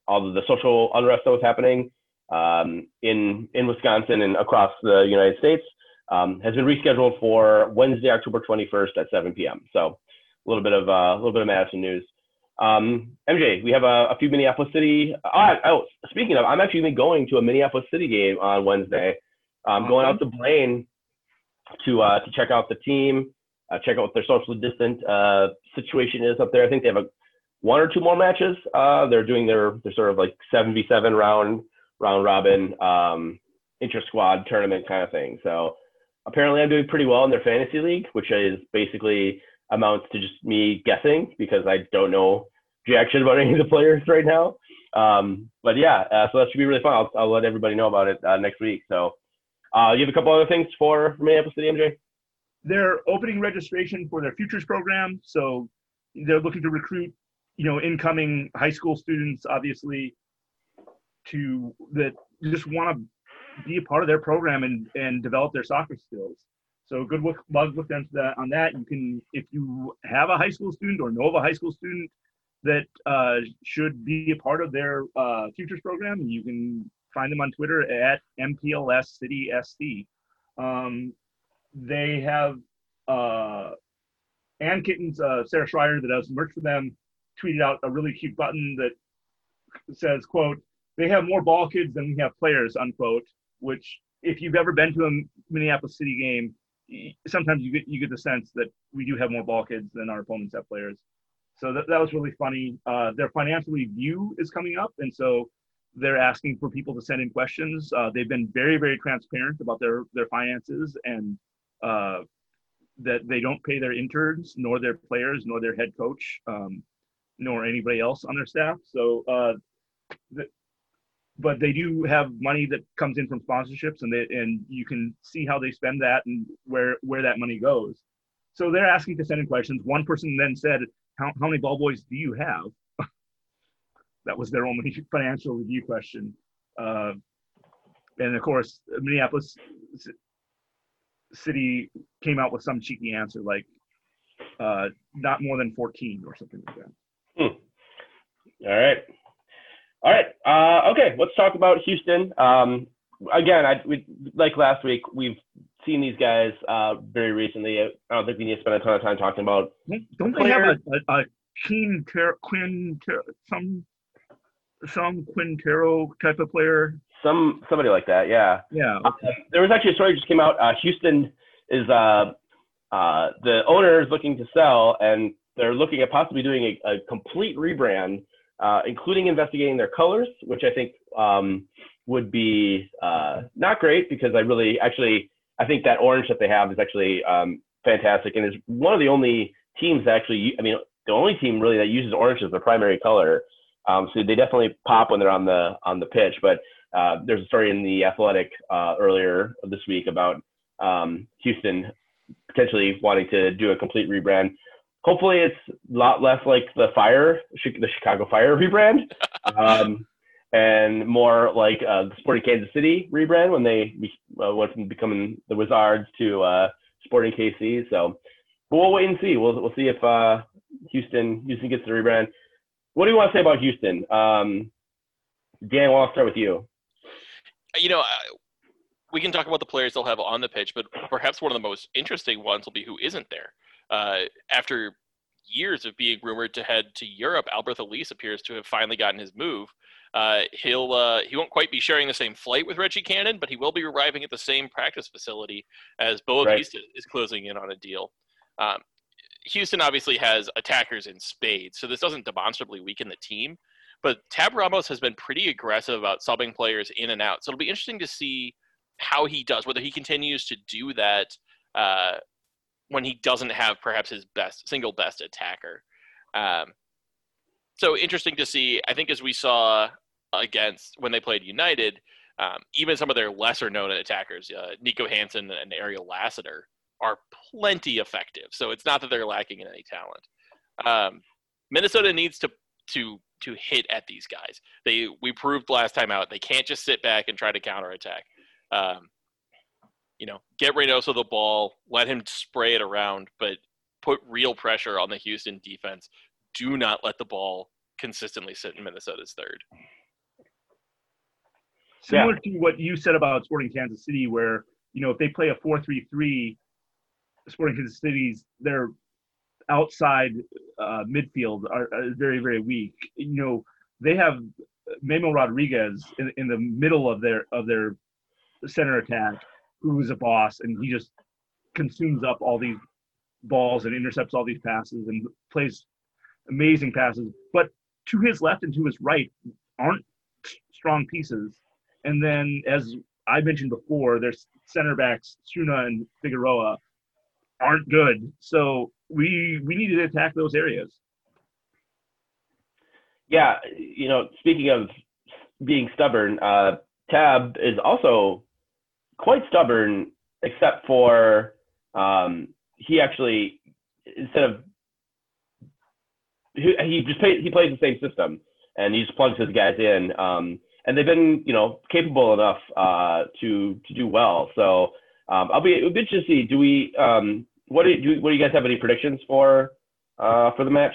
all of the social unrest that was happening in Wisconsin and across the United States, has been rescheduled for Wednesday, October 21st at 7 p.m. So a little bit of Madison news. MJ, we have a few Minneapolis City. Oh, speaking of, I'm actually going to a Minneapolis City game on Wednesday. I'm going out to Blaine to check out the team, check out what their social distance situation is up there. I think they have one or two more matches. They're doing their sort of like 7v7 round robin, inter-squad tournament kind of thing. So apparently I'm doing pretty well in their fantasy league, which is basically amounts to just me guessing because I don't know jack shit about any of the players right now. So that should be really fun. I'll let everybody know about it next week. So you have a couple other things for Minneapolis City, MJ? They're opening registration for their futures program. So they're looking to recruit, incoming high school students, obviously, to that just want to be a part of their program and develop their soccer skills. So good luck with them on that. You can, if you have a high school student or know of a high school student that should be a part of their futures program, you can find them on Twitter at MPLS City SC. They have Ann Kittens, Sarah Schreier, that does merch for them, tweeted out a really cute button that says, quote, "They have more ball kids than we have players," unquote, which if you've ever been to a Minneapolis City game, sometimes you get the sense that we do have more ball kids than our opponents have players. So that was really funny. Their financial review is coming up, and so they're asking for people to send in questions. They've been very, very transparent about their finances and that they don't pay their interns, nor their players, nor their head coach, nor anybody else on their staff. So But they do have money that comes in from sponsorships, and you can see how they spend that and where that money goes. So they're asking to send in questions. One person then said, how many ball boys do you have? That was their only financial review question. And, of course, Minneapolis City came out with some cheeky answer, like not more than 14 or something like that. Hmm. All right. Okay, let's talk about Houston. Again, like last week, we've seen these guys very recently. I don't think we need to spend a ton of time talking about. Don't they have a Quintero type of player? Somebody like that, yeah. Yeah. Okay. There was actually a story that just came out. Houston is the owner is looking to sell, and they're looking at possibly doing a complete rebrand. Including investigating their colors, which I think would be not great, because I think that orange that they have is actually fantastic, and is one of the only teams that the only team really that uses orange as their primary color. So they definitely pop when they're on the pitch. But there's a story in The Athletic earlier this week about Houston potentially wanting to do a complete rebrand. Hopefully, it's a lot less like the Chicago Fire rebrand, and more like the Sporting Kansas City rebrand when they went from becoming the Wizards to Sporting KC. So, but we'll wait and see. We'll see if Houston gets the rebrand. What do you want to say about Houston? Dan, I'll start with you. We can talk about the players they'll have on the pitch, but perhaps one of the most interesting ones will be who isn't there. After years of being rumored to head to Europe, Albert Ellis appears to have finally gotten his move. He won't quite be sharing the same flight with Reggie Cannon, but he will be arriving at the same practice facility as Boavista is closing in on a deal. Houston obviously has attackers in spades, so this doesn't demonstrably weaken the team. But Tab Ramos has been pretty aggressive about subbing players in and out, so it'll be interesting to see how he does, whether he continues to do that when he doesn't have perhaps his single best attacker. So interesting to see. I think as we saw when they played United, even some of their lesser known attackers, Nico Hansen and Ariel Lassiter, are plenty effective. So it's not that they're lacking in any talent. Minnesota needs to hit at these guys. We proved last time out, they can't just sit back and try to counterattack. Get Reynoso the ball, let him spray it around, but put real pressure on the Houston defense. Do not let the ball consistently sit in Minnesota's third. Similar to what you said about Sporting Kansas City, where, if they play a 4-3-3, Sporting Kansas City's, their outside midfield are very, very weak. They have Memo Rodriguez in the middle of their center attack, who's a boss, and he just consumes up all these balls and intercepts all these passes and plays amazing passes. But to his left and to his right aren't strong pieces. And then, as I mentioned before, their center backs, Suna and Figueroa, aren't good. So we need to attack those areas. Yeah, speaking of being stubborn, Tab is also quite stubborn, except for he actually, he plays the same system, and he just plugs his guys in, and they've been capable enough to do well. So it'll be interesting to see. What do you guys have any predictions for the match?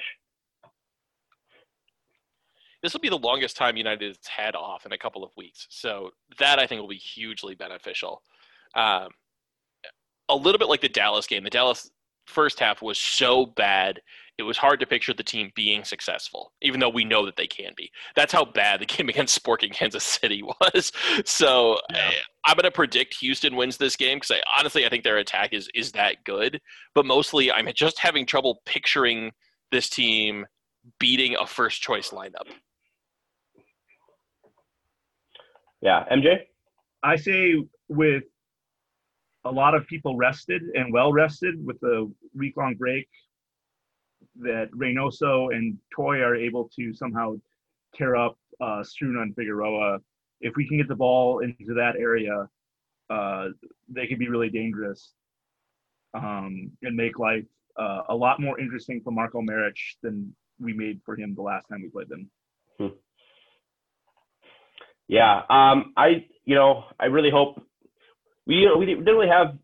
This will be the longest time United's had off in a couple of weeks. So that, I think, will be hugely beneficial. A little bit like the Dallas game. The Dallas first half was so bad, it was hard to picture the team being successful, even though we know that they can be. That's how bad the game against Sporting Kansas City was. So yeah. I'm going to predict Houston wins this game because I think their attack is that good. But mostly I'm just having trouble picturing this team beating a first-choice lineup. Yeah, MJ? I say with a lot of people rested and well-rested with the week-long break, that Reynoso and Toye are able to somehow tear up Struna and Figueroa if we can get the ball into that area, they could be really dangerous and make life a lot more interesting for Marko Maric than we made for him the last time we played them. Yeah, I really hope we didn't really have,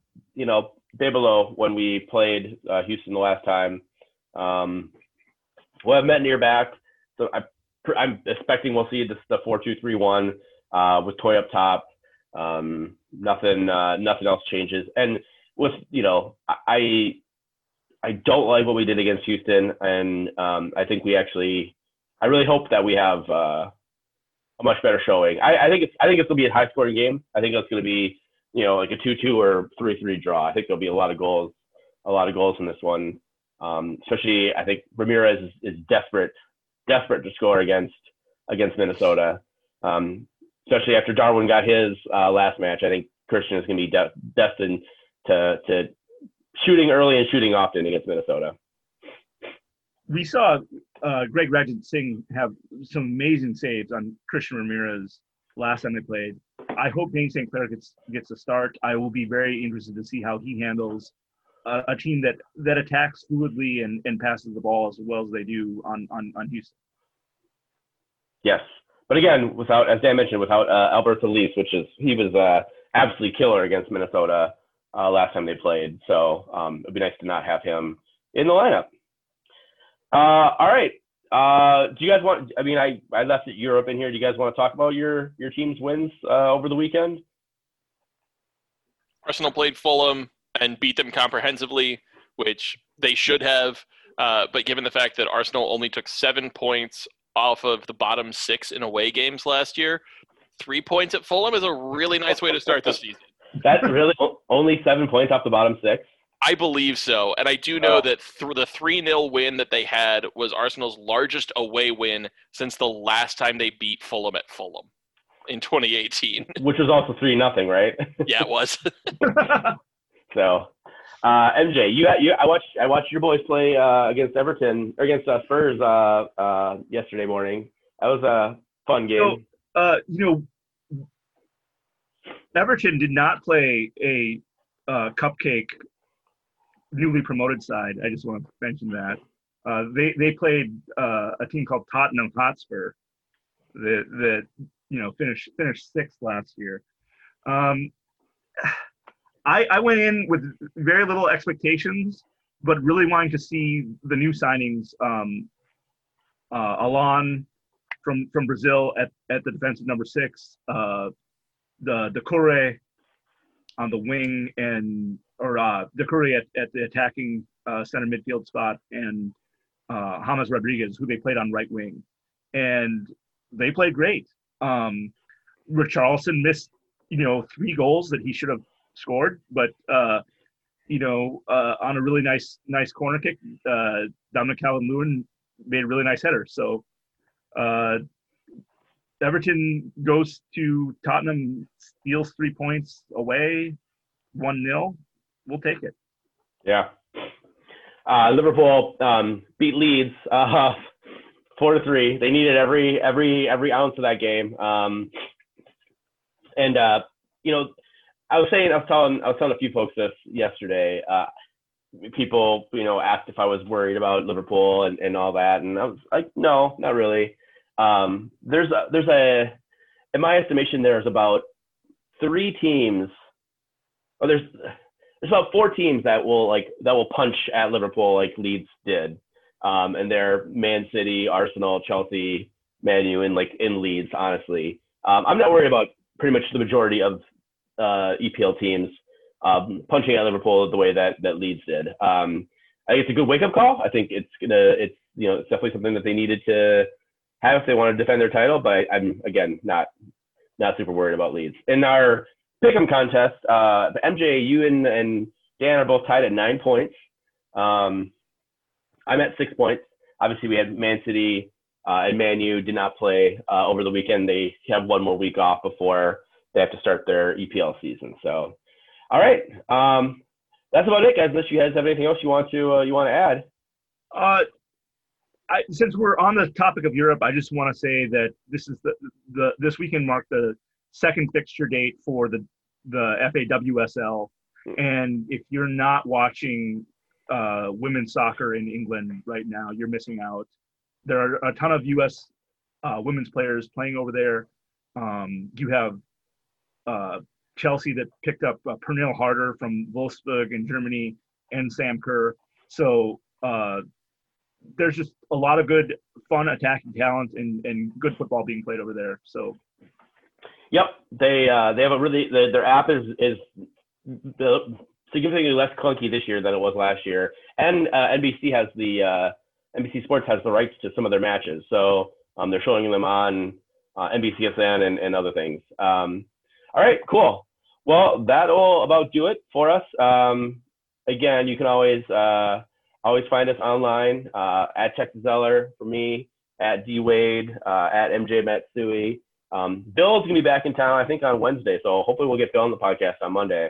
Bibelow when we played Houston the last time. We'll have Métanire back, so I'm expecting we'll see the 4-2-3-1 with Toye up top. Nothing else changes. And with I don't like what we did against Houston, and I think I really hope that we have a much better showing. I think it's gonna be a high scoring game. I think it's gonna be like a 2-2 or 3-3 draw. I think there'll be a lot of goals in this one. Especially, I think Ramirez is desperate to score against Minnesota. Especially after Darwin got his last match, I think Christian is going to be destined to shooting early and shooting often against Minnesota. We saw Greg Rajat Singh have some amazing saves on Christian Ramirez last time they played. I hope Dayne St. Clair gets a start. I will be very interested to see how he handles a team that attacks fluidly and passes the ball as well as they do on Houston. Yes. But again, as Dan mentioned, without Alberto Luis, he was absolutely killer against Minnesota last time they played. So it'd be nice to not have him in the lineup. All right. Do you guys want? I mean, I left it Europe in here. Do you guys want to talk about your team's wins over the weekend? Arsenal played Fulham and beat them comprehensively, which they should have. But given the fact that Arsenal only took 7 points off of the bottom six in away games last year, 3 points at Fulham is a really nice way to start this season. That's really only 7 points off the bottom six? I believe so. And I do know that the 3-0 win that they had was Arsenal's largest away win since the last time they beat Fulham at Fulham in 2018. Which was also 3-0, right? Yeah, it was. So, MJ, I watched your boys play against Everton or against Spurs yesterday morning. That was a fun game. So, Everton did not play a cupcake newly promoted side. I just want to mention that they played a team called Tottenham Hotspur that finished sixth last year. I went in with very little expectations, but really wanting to see the new signings, Alon from Brazil at the defensive number 6, Doucouré on the wing, or Doucouré at the attacking center midfield spot, and James Rodriguez, who they played on right wing, and they played great. Richarlison missed 3 goals that he should have scored, but on a really nice corner kick, Dominic Calvert-Lewin made a really nice header. So Everton goes to Tottenham, steals 3 points away, 1-0. We'll take it. Yeah. Liverpool beat Leeds 4-3. They needed every ounce of that game. I was telling a few folks this yesterday. People, asked if I was worried about Liverpool and all that, and I was like, no, not really. In my estimation, there's about four teams that will punch at Liverpool like Leeds did, and they're Man City, Arsenal, Chelsea, Man U, in Leeds. Honestly, I'm not worried about pretty much the majority of EPL teams punching at Liverpool the way that Leeds did. I think it's a good wake-up call. I think it's definitely something that they needed to have if they want to defend their title. But I'm again not super worried about Leeds. In our pick'em contest, MJ, you and Dan are both tied at 9 points. I'm at 6 points. Obviously, we had Man City and Man U did not play over the weekend. They have one more week off before they have to start their EPL season. So, all right, that's about it, guys. Unless you guys have anything else you want to add. Since we're on the topic of Europe, I just want to say that this weekend marked the second fixture date for the FAWSL. And if you're not watching women's soccer in England right now, you're missing out. There are a ton of U.S. women's players playing over there. You have Chelsea that picked up Pernille Harder from Wolfsburg in Germany and Sam Kerr. So there's just a lot of good, fun attacking talent and good football being played over there. So, yep, they have a really their app is significantly less clunky this year than it was last year. And NBC has NBC Sports has the rights to some of their matches, so they're showing them on NBCSN and other things. All right, cool. Well, that'll about do it for us. Again, you can always find us online at Tech Zeller for me, at D Wade, at MJ Matsui. Bill's gonna be back in town, I think, on Wednesday, so hopefully we'll get Bill on the podcast on Monday.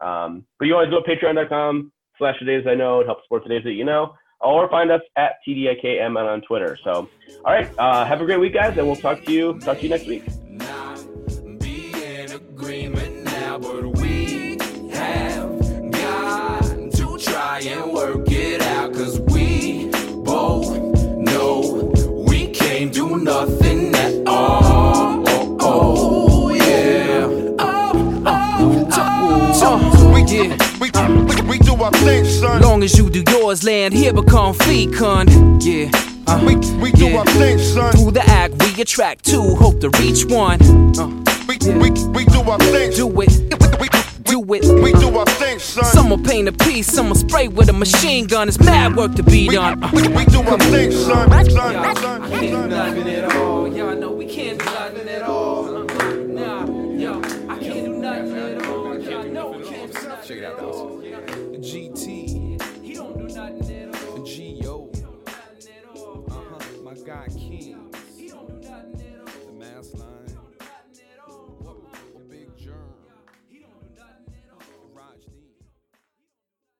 But you always go to patreon.com/today'sIknow. It helps support Today's That You Know, or find us at TDIKM on Twitter. So, all right, have a great week, guys, and we'll talk to you next week. And work it out, cause we both know we can't do nothing at all. Oh, oh yeah. Oh, oh, oh. We do our thing, son. Long as you do yours, land here become fecund. Yeah. We do our thing, son. Through the act, we attract two, hope to reach one. We do our thing. Do it. We do our thing, son. Some will paint a piece, some will spray with a machine gun. It's mad work to be done. We do our thing, son. Y'all can't do nothing at all. Y'all know we can't do nothing at all. Nah, yo, I can't do nothing at all. Y'all know we can't do nothing at all. Check it out, though. GT. He don't do nothing at all. GO. My God, King.